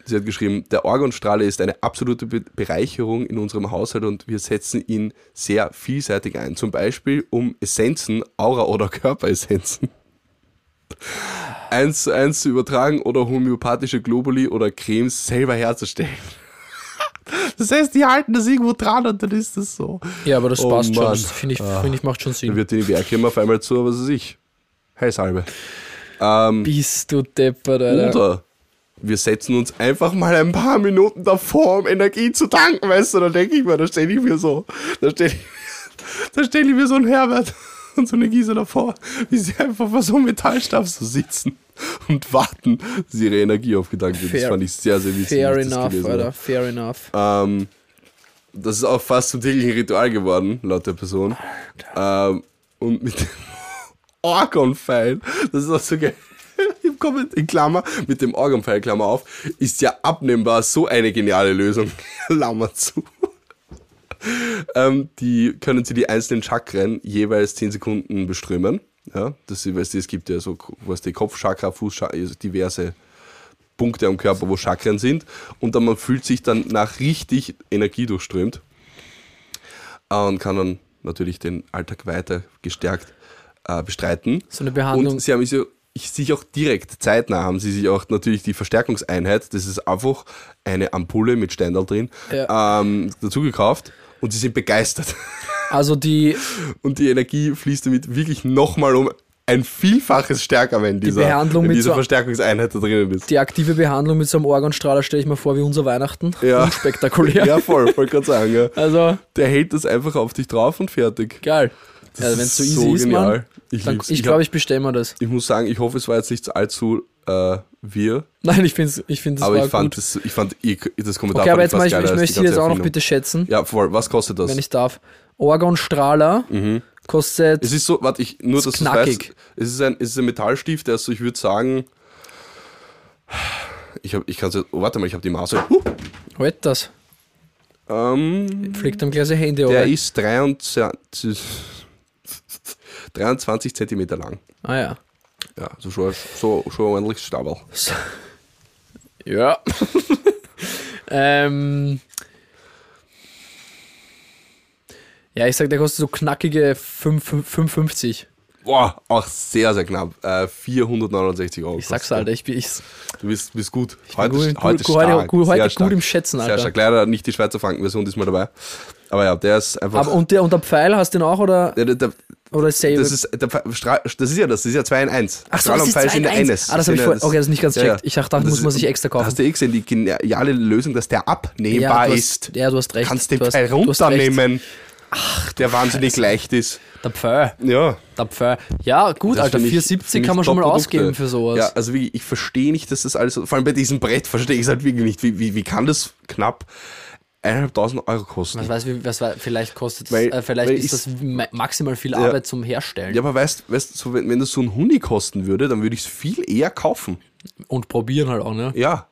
Sie hat geschrieben, der Orgonstrahler ist eine absolute Bereicherung in unserem Haushalt und wir setzen ihn sehr vielseitig ein. Zum Beispiel um Essenzen, Aura oder Körperessenzen 1:1 zu übertragen oder homöopathische Globuli oder Cremes selber herzustellen. Das heißt, die halten das irgendwo dran und dann ist das so. Ja, aber das passt schon. Das finde ich macht schon Sinn. Dann wird die Werkkirche auf einmal zu, was weiß ich, Heilsalbe. Bist du deppert, Alter. Oder wir setzen uns einfach mal ein paar Minuten davor, um Energie zu tanken, weißt du, da denke ich mir, da stelle ich mir so einen Herbert und so eine Gieser davor, wie sie einfach vor so einem Metallstab so sitzen und warten, dass ihre Energie aufgedankt wird. Das fand ich sehr, sehr witzig. Fair enough, Alter, fair enough. Das ist auch fast zum täglichen Ritual geworden, laut der Person. Und mit dem Orgon-Pfeil, das ist auch so geil. In Klammer, mit dem Organpfeil, Klammer auf, ist ja abnehmbar so eine geniale Lösung. Klammer zu. Können Sie die einzelnen Chakren jeweils 10 Sekunden beströmen. Ja, es gibt ja so Kopfchakra, Fußchakra, also diverse Punkte am Körper, wo Chakren sind. Und dann man fühlt sich dann nach richtig Energie durchströmt. Und kann dann natürlich den Alltag weiter gestärkt bestreiten. So eine Behandlung. Und sie haben sich auch direkt, zeitnah haben sie sich auch natürlich die Verstärkungseinheit, das ist einfach eine Ampulle mit Steinal drin, dazu gekauft und sie sind begeistert. Also die Energie fließt damit wirklich nochmal um ein Vielfaches stärker, wenn diese Verstärkungseinheit da drinnen ist. Die aktive Behandlung mit so einem Organstrahler stelle ich mir vor wie unser Weihnachten. Ja. Unspektakulär. Ja, voll kann sagen. Ja. Also, der hält das einfach auf dich drauf und fertig. Geil. Das wenn es so easy ist, genial. Ich glaube, ich bestelle mir das. Ich muss sagen, ich hoffe, es war jetzt nicht allzu wirr. Nein, ich finde es war gut. Aber ich fand das Kommentar okay, aber jetzt ich möchte das auch noch bitte schätzen. Ja, voll. Was kostet das? Wenn ich darf. Orgonstrahler kostet... Es ist so, warte, nur, dass du es weißt. Es ist ein Metallstift, der ist so, ich würde sagen... Ich habe die Maus. Halt das. Fliegt am gleich sein Handy auf. Der ist 23 cm lang. Ah ja. Ja, also schon ordentlich Stabel. So. Ja. Ja, ich sag, der kostet so knackige 5,50. Boah, auch sehr, sehr knapp. 469 Euro. Ich sag's, Alter. Du bist gut. Heute gut im Schätzen, Alter. Sehr stark. Leider nicht die Schweizer Frankenversion diesmal dabei. Aber ja, der ist einfach... Und der Pfeil, hast du den auch, oder? Oder Save? Das ist ja 2 in 1. Ach so, das ist 2 in 1. Ah, das habe ich vorher... Okay, das ist nicht ganz checkt. Ja. Ich dachte, das muss man sich extra kaufen. Hast du gesehen, die geniale Lösung, dass der abnehmbar ist. Ja, du hast recht. Kannst den Pfeil runternehmen. Ach, der wahnsinnig leicht ist. Der Pfeil. Ja. Der Pfeil. Ja, gut, das Alter, 4,70 kann man schon mal ausgeben für sowas. Ja, also ich verstehe nicht, dass das alles... Vor allem bei diesem Brett verstehe ich es halt wirklich nicht. Wie kann das knapp 1.500 Euro kosten? Vielleicht kostet das maximal viel Arbeit zum Herstellen. Ja, aber weißt so, wenn das so ein Huni kosten würde, dann würde ich es viel eher kaufen. Und probieren halt auch, ne? Ja.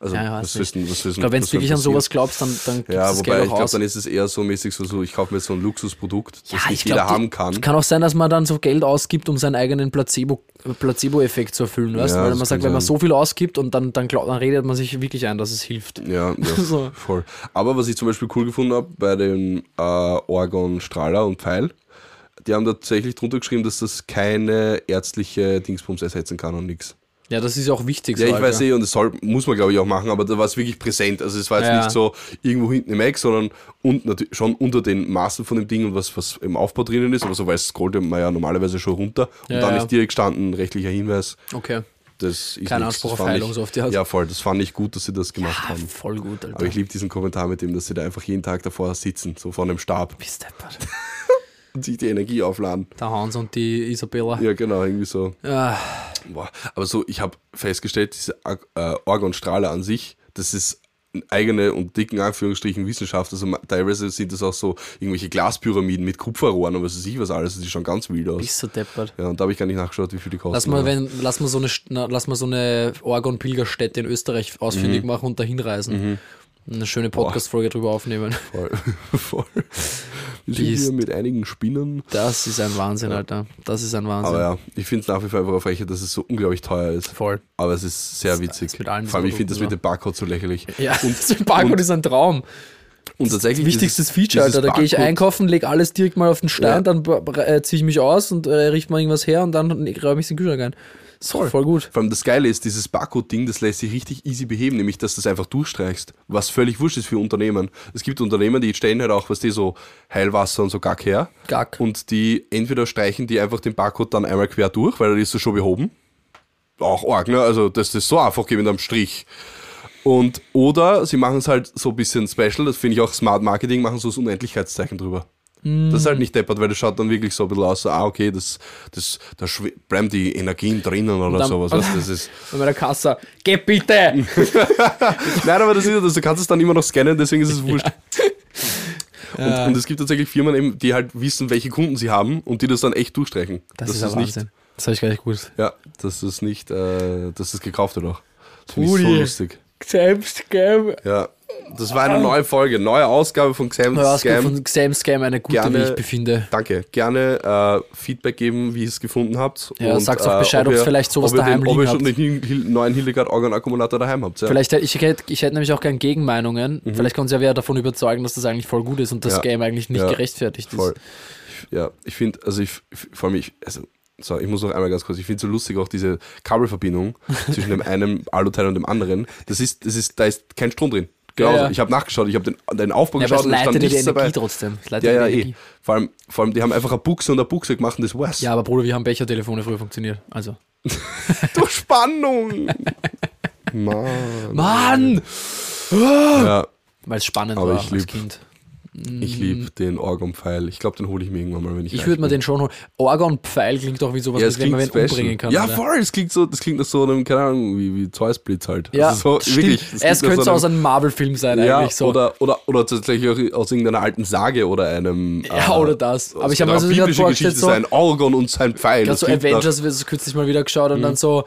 Also, ja, ich glaube, wenn du wirklich an sowas glaubst, dann gibt es das Geld auch. Ja, wobei, ich glaube, dann ist es eher so mäßig, so ich kaufe mir jetzt so ein Luxusprodukt, das nicht jeder haben kann. Kann auch sein, dass man dann so Geld ausgibt, um seinen eigenen Placebo-Effekt zu erfüllen, weißt du? Weil man sagt, wenn man so viel ausgibt und dann redet man sich wirklich ein, dass es hilft. Ja, so. Voll. Aber was ich zum Beispiel cool gefunden habe, bei dem Orgon, Strahler und Pfeil, die haben tatsächlich drunter geschrieben, dass das keine ärztliche Dingsbums ersetzen kann und nichts. Ja, das ist auch wichtig. Ja, so, ich weiß und das muss man, glaube ich, auch machen, aber da war es wirklich präsent. Also es war jetzt nicht so irgendwo hinten im Eck, sondern schon unter den Maßen von dem Ding und was im Aufbau drinnen ist. Aber so weiß scrollt man ja normalerweise schon runter. Und dann ist direkt gestanden, rechtlicher Hinweis. Okay. Das ist kein Anspruch auf Heilung, so auf die Art. Ja, voll. Das fand ich gut, dass sie das gemacht haben. Voll gut, Alter. Aber ich liebe diesen Kommentar mit dem, dass sie da einfach jeden Tag davor sitzen, so vor einem Stab. Bist deppert. Und sich die Energie aufladen. Der Hans und die Isabella. Ja, genau, irgendwie so. Ja. Boah. Aber so, ich habe festgestellt, diese Orgonstrahler an sich, das ist eine eigene und dicken Anführungsstrichen Wissenschaft. Also teilweise sind das auch so irgendwelche Glaspyramiden mit Kupferrohren und was weiß ich was alles. Das sieht schon ganz wild aus. Bist so deppert. Ja, und da habe ich gar nicht nachgeschaut, wie viel die kosten. Lass mal so eine Orgon-Pilgerstätte in Österreich ausfindig machen und da hinreisen. Eine schöne Podcast-Folge drüber aufnehmen. Voll. Wir sind hier mit einigen Spinnern. Das ist ein Wahnsinn, Alter. Das ist ein Wahnsinn. Aber ja, ich finde es nach wie vor einfach eine Frechheit, dass es so unglaublich teuer ist. Voll. Aber es ist sehr witzig. Vor allem, ich finde das mit dem Barcode so lächerlich. Ja, das Barcode ist ein Traum. Und tatsächlich das wichtigstes Feature, Alter. Da gehe ich einkaufen, lege alles direkt mal auf den Stein, dann ziehe ich mich aus und richte mal irgendwas her und dann räume ich es in den Kühlschrank ein. Voll gut. Vor allem das Geile ist, dieses Barcode-Ding, das lässt sich richtig easy beheben, nämlich dass du das einfach durchstreichst, was völlig wurscht ist für Unternehmen. Es gibt Unternehmen, die stellen halt auch, was die so Heilwasser und so Gack her. Gack. Und die entweder streichen die einfach den Barcode dann einmal quer durch, weil dann ist das schon behoben. Auch arg, ne? Also das ist so einfach mit einem Strich. Und oder sie machen es halt so ein bisschen special, das finde ich auch Smart Marketing, machen so das Unendlichkeitszeichen drüber. Das ist halt nicht deppert, weil das schaut dann wirklich so ein bisschen aus, so, okay, da bleiben die Energien drinnen oder dann, sowas. Das ist bei meiner Kasse, geh bitte! Nein, aber das ist ja das, du kannst es dann immer noch scannen, deswegen ist es wurscht. Ja. Und es gibt tatsächlich Firmen, eben, die halt wissen, welche Kunden sie haben und die das dann echt durchstreichen. Das ist Wahnsinn. Nicht, das habe ich gar nicht gewusst. Ja, das ist nicht, dass das gekauft wird auch. Das finde ich so lustig. Selbstgame. Ja. Das war eine neue Folge, neue Ausgabe von Xams Scam. Neue Ausgabe von Xams Scam, eine gute, gerne, wie ich befinde. Danke. Gerne Feedback geben, wie ihr es gefunden habt. Ja, und sag's auch Bescheid, ob es vielleicht sowas daheim liegt. Ob ihr schon den neuen Hildegard-Organ-Akkumulator daheim habt. Ja. Vielleicht, ich hätte nämlich auch gerne Gegenmeinungen. Vielleicht kann uns ja wer davon überzeugen, dass das eigentlich voll gut ist und das Game eigentlich nicht gerechtfertigt ist. Ja, ich finde, also ich muss noch einmal ganz kurz, ich finde es so lustig auch diese Kabelverbindung zwischen dem einen Aluteil und dem anderen. Da ist kein Strom drin. Genau, ja. Ich habe nachgeschaut, ich habe den Aufbau geschaut und es stand nichts dabei. Trotzdem. Energie. Vor allem, die haben einfach eine Buchse und eine Buchse gemacht und das war's. Ja, aber Bruder, wir haben Bechertelefone früher funktioniert. Also. Du Spannung! Mann! Ja. Weil es spannend aber war als Kind. Ich liebe den Orgon-Pfeil. Ich glaube, den hole ich mir irgendwann mal, wenn ich würde mir den schon holen. Orgon-Pfeil klingt doch wie sowas, was man wen umbringen kann. Ja, voll. Das klingt nach so einem, keine Ahnung, wie Zeus-Blitz halt. Ja, also so, wirklich. Es könnte so aus einem Marvel-Film sein, eigentlich so. Oder tatsächlich auch aus irgendeiner alten Sage oder einem. Ja, oder das. Aber ich habe mir so biblische Geschichte, sein Orgon und sein Pfeil. Ich habe so Avengers kürzlich mal wieder geschaut und dann so.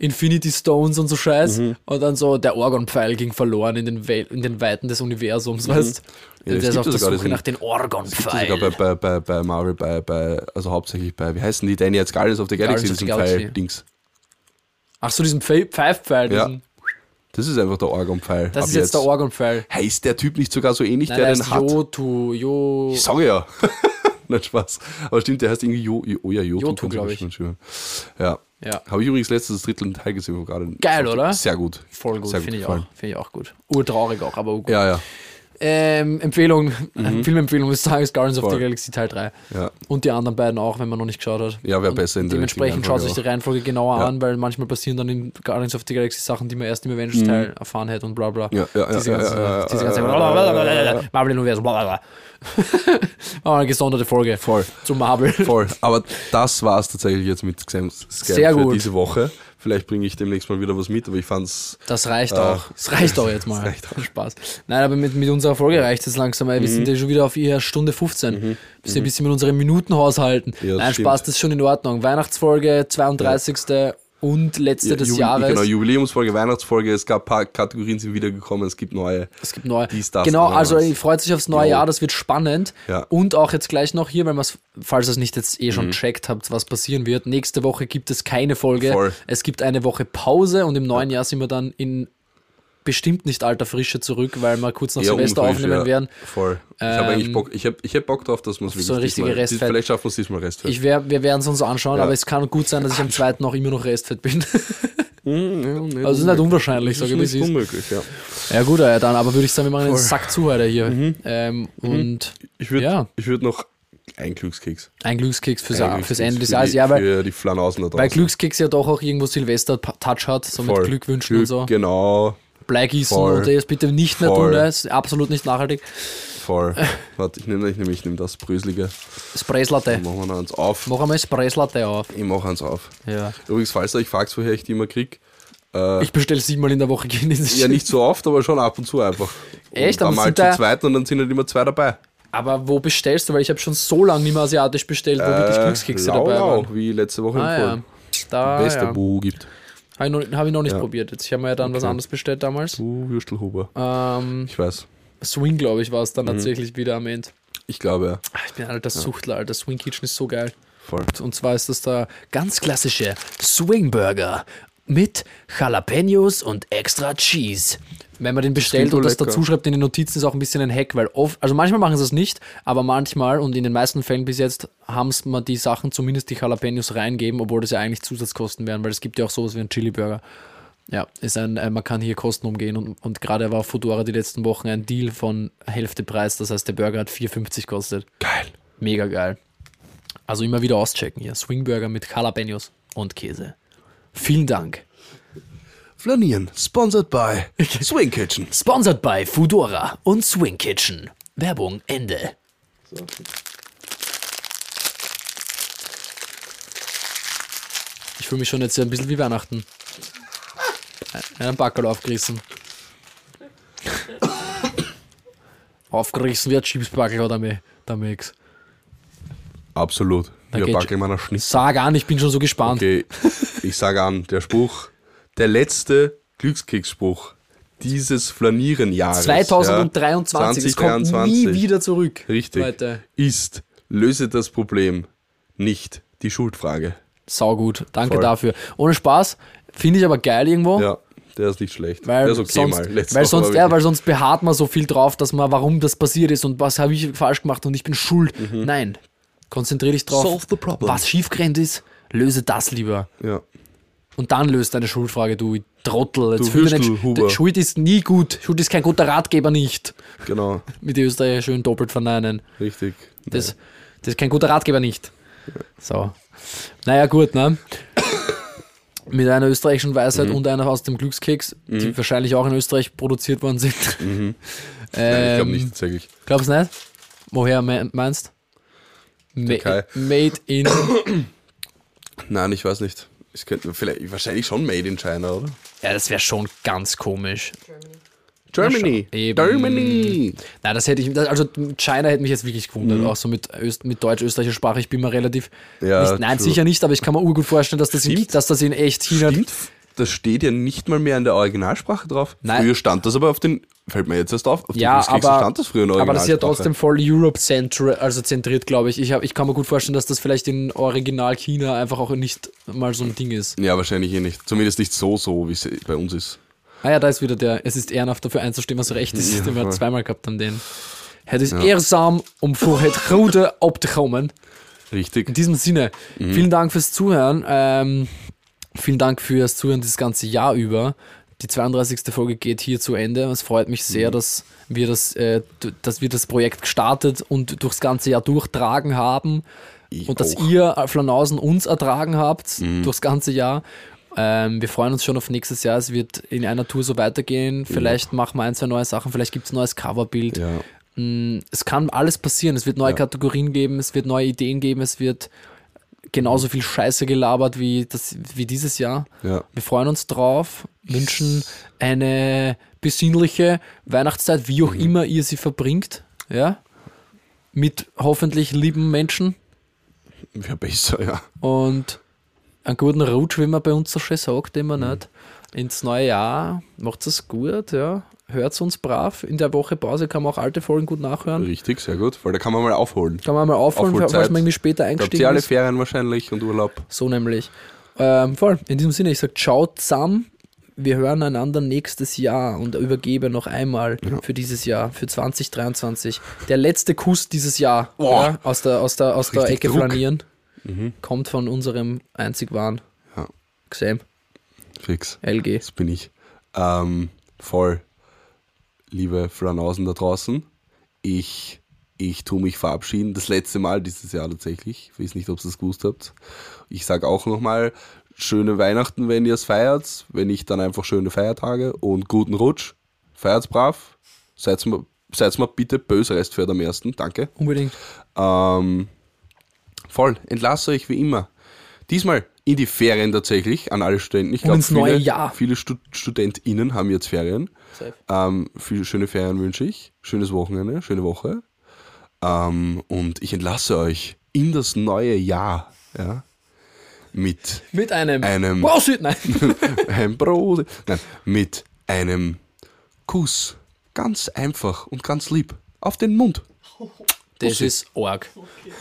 Infinity Stones und so Scheiß. Mhm. Und dann so, der Orgonpfeil ging verloren in den Weiten des Universums, weißt du? Ja, der ist auf der Suche nach den Orgonpfeil. Sogar bei Marvel, also hauptsächlich bei, wie heißen die denn jetzt? Guardians of the Galaxy, diesen Pfeil-Dings. Ach so, diesen Pfeil-Pfeil. Ja. Das ist einfach der Orgonpfeil. Das ist jetzt der Orgonpfeil. Heißt der Typ nicht sogar so ähnlich, nein, der den hat? Jotu. Ich sage ja. Nein, Spaß. Aber stimmt, der heißt irgendwie Jotu, glaube ich. Ja. Ja. Habe ich übrigens letztes Drittel im Teil gesehen. Geil, oder? Sehr gut. Voll gut, finde ich auch. Finde ich auch gut. Urtraurig auch, aber gut. Ja, ja. Empfehlung, Filmempfehlung des Tages, Guardians of the Galaxy Teil 3. Ja. Und die anderen beiden auch, wenn man noch nicht geschaut hat. Ja, wäre besser in der dementsprechend schaut sich die Reihenfolge genauer an, weil manchmal passieren dann in Guardians of the Galaxy Sachen, die man erst im Avengers-Teil erfahren hätte und bla bla. Diese ganze Marvel-Universum, bla bla. Eine gesonderte Folge zu Marvel. Voll. Aber das war es tatsächlich jetzt mit Xams Skype für diese Woche. Vielleicht bringe ich demnächst mal wieder was mit, aber ich fand's... Das reicht auch. Das reicht auch jetzt mal. Reicht auch. Spaß. Nein, aber mit unserer Folge reicht es langsam. Wir sind ja schon wieder auf eher Stunde 15. Wir müssen ein bisschen mit unseren Minuten haushalten. Ja, nein, stimmt. Spaß, das ist schon in Ordnung. Weihnachtsfolge, 32. Und letzte des Jahres. Genau, Jubiläumsfolge, Weihnachtsfolge. Es gab ein paar Kategorien, sind wiedergekommen. Es gibt neue. Genau, also freut sich aufs neue Jahr. Das wird spannend. Ja. Und auch jetzt gleich noch hier, falls ihr es nicht jetzt schon checkt habt, was passieren wird. Nächste Woche gibt es keine Folge. Voll. Es gibt eine Woche Pause und im neuen Jahr sind wir dann in bestimmt nicht alter Frische zurück, weil wir kurz nach Silvester aufnehmen werden. Voll. Ich habe eigentlich Bock, ich hab Bock drauf, dass wir es wirklich so eine richtige Restfett. Vielleicht schaffen wir es diesmal Restfett. Wir werden es uns anschauen, aber es kann gut sein, dass ich am zweiten auch immer noch Restfett bin. Also es ist nicht unwahrscheinlich, sage ich mal. Das ist unmöglich, ja. Ja gut, dann aber würde ich sagen, wir machen den Sack zu heute hier. Und ich würde noch ein Glückskeks. Ein Glückskeks fürs Ende des Jahres. Ja, für die Flanausen da draußen. Weil Glückskeks ja doch auch irgendwo Silvester-Touch hat, so mit Glückwünschen und so. Genau. Bleigießen und das bitte nicht mehr tun, das ist absolut nicht nachhaltig. Voll. Warte, ich nehme das Bröselige. Das Breslatte. Machen wir eins auf. Mach einmal das Breslatte auf. Ich mache eins auf. Ja. Übrigens, falls ihr euch fragt, woher ich die immer kriege. Ich bestelle 7-mal in der Woche. Ja, nicht so oft, aber schon ab und zu einfach. Echt? Dann mal zu zweit und dann sind halt immer zwei dabei. Aber wo bestellst du? Weil ich habe schon so lange nicht mehr asiatisch bestellt, wo wirklich Glückskekse dabei waren. Wie letzte Woche im Fall. Beste Buh gibt. Habe ich noch nicht probiert. Jetzt haben wir ja dann was anderes bestellt damals. Du Würstelhuber. Ich weiß. Swing, glaube ich, war es dann tatsächlich wieder am Ende. Ich glaube, ja. Ach, ich bin ein alter Suchtler, Alter. Swing Kitchen ist so geil. Voll. Und zwar ist das der ganz klassische Swing Burger mit Jalapenos und extra Cheese. Wenn man den bestellt und das dazu schreibt in den Notizen, ist auch ein bisschen ein Hack, weil oft, also manchmal machen sie es nicht, aber manchmal und in den meisten Fällen bis jetzt haben es mal die Sachen, zumindest die Jalapenos reingeben, obwohl das ja eigentlich Zusatzkosten wären, weil es gibt ja auch sowas wie einen Chili-Burger. Ja, man kann hier Kosten umgehen und gerade war Foodora die letzten Wochen ein Deal von Hälfte Preis, das heißt der Burger hat 4,50 gekostet. Geil. Mega geil. Also immer wieder auschecken hier. Swingburger mit Jalapenos und Käse. Vielen Dank. Flanieren, sponsored by Swing Kitchen. Sponsored by Foodora und Swing Kitchen. Werbung Ende. So. Ich fühle mich schon jetzt ein bisschen wie Weihnachten. Einen Backerl aufgerissen. Aufgerissen wie ein Chipsbackel oder der Mix. Absolut. Wie ein Backel meiner Schnitt. Sag an, ich bin schon so gespannt. Okay, ich sag an, der Spruch... Der letzte Glückskeksspruch dieses Flanierenjahres 2023, es kommt nie wieder zurück. Richtig, Leute. Ist, löse das Problem, nicht die Schuldfrage. Saugut, danke dafür. Ohne Spaß, finde ich aber geil irgendwo. Ja, der ist nicht schlecht. Weil der ist okay sonst, mal. Weil sonst beharrt man so viel drauf, dass man, warum das passiert ist und was habe ich falsch gemacht und ich bin schuld. Mhm. Nein, konzentriere dich drauf, solve the problem. Was schiefgerannt ist, löse das lieber. Ja. Und dann löst deine Schuldfrage, du Trottel. Jetzt du nicht, Schuld ist nie gut. Schuld ist kein guter Ratgeber nicht. Genau. Mit Österreich schön doppelt verneinen. Richtig. Das ist kein guter Ratgeber nicht. Ja. So. Naja, gut, ne? Mit einer österreichischen Weisheit und einer aus dem Glückskeks, die wahrscheinlich auch in Österreich produziert worden sind. Mhm. Nein, ich glaube nicht tatsächlich. Glaubst du nicht? Woher meinst du? Made in... Nein, ich weiß nicht. Es könnte vielleicht wahrscheinlich schon Made in China, oder? Ja, das wäre schon ganz komisch. Germany! Nein, das hätte ich... Also China hätte mich jetzt wirklich gewundert, auch so mit deutsch-österreichischer Sprache. Ich bin mir relativ... Ja, nicht, nein, sicher nicht, aber ich kann mir urgut vorstellen, dass das in echt China... Stimmt. das steht ja nicht mal mehr in der Originalsprache drauf. Nein. Früher stand das aber auf den, fällt mir jetzt erst auf den Newskeks stand das früher in der Originalsprache. Aber das ist ja trotzdem voll Europe-zentriert, also zentriert, glaube ich. Ich kann mir gut vorstellen, dass das vielleicht in Original China einfach auch nicht mal so ein Ding ist. Ja, wahrscheinlich eh nicht. Zumindest nicht so, wie es bei uns ist. Ah ja, da ist wieder der, es ist ehrenhaft dafür einzustehen, was recht ist, ja, den wir zweimal gehabt haben, den. Es ist ehrsam, vor het Rude abzukommen. Richtig. In diesem Sinne, vielen Dank fürs Zuhören. Vielen Dank fürs Zuhören das ganze Jahr über. Die 32. Folge geht hier zu Ende. Es freut mich sehr, dass wir das Projekt gestartet und durchs ganze Jahr durchtragen haben. Dass ihr Flanausen uns ertragen habt durchs ganze Jahr. Wir freuen uns schon auf nächstes Jahr. Es wird in einer Tour so weitergehen. Vielleicht machen wir ein, zwei neue Sachen. Vielleicht gibt es ein neues Coverbild. Ja. Es kann alles passieren. Es wird neue Kategorien geben. Es wird neue Ideen geben. Es wird genauso viel Scheiße gelabert wie dieses Jahr. Ja. Wir freuen uns drauf, wünschen eine besinnliche Weihnachtszeit, wie auch immer ihr sie verbringt. Ja? Mit hoffentlich lieben Menschen. Ja, besser, ja. Und einen guten Rutsch, wie man bei uns so schön sagt, immer nicht. Ins neue Jahr. Macht es gut, ja. Hört uns brav. In der Woche Pause kann man auch alte Folgen gut nachhören. Richtig, sehr gut. Weil da kann man mal aufholen. Falls man irgendwie später eingestiegen ist. Alle Ferien wahrscheinlich und Urlaub. So nämlich. Voll. In diesem Sinne, ich sage ciao zusammen. Wir hören einander nächstes Jahr und übergebe noch einmal für dieses Jahr, für 2023. Der letzte Kuss dieses Jahr aus der Ecke Flanieren kommt von unserem einzig wahren Xem. Fix. LG. Das bin ich. Voll. Liebe Flanausen da draußen, ich tue mich verabschieden. Das letzte Mal dieses Jahr tatsächlich. Ich weiß nicht, ob ihr es gewusst habt. Ich sage auch nochmal, schöne Weihnachten, wenn ihr es feiert. Wenn nicht, dann einfach schöne Feiertage und guten Rutsch. Feiert's brav. Seid's mal bitte böse Restfeiert am 1. Danke. Unbedingt. Voll, entlasse euch wie immer. Diesmal in die Ferien tatsächlich, an alle Studenten. Ich glaube, viele StudentInnen haben jetzt Ferien. Viele schöne Ferien wünsche ich. Schönes Wochenende, schöne Woche. Und ich entlasse euch in das neue Jahr. Ja, mit einem Prosit, nein. Mit einem Kuss. Ganz einfach und ganz lieb. Auf den Mund. Das ist arg. Okay.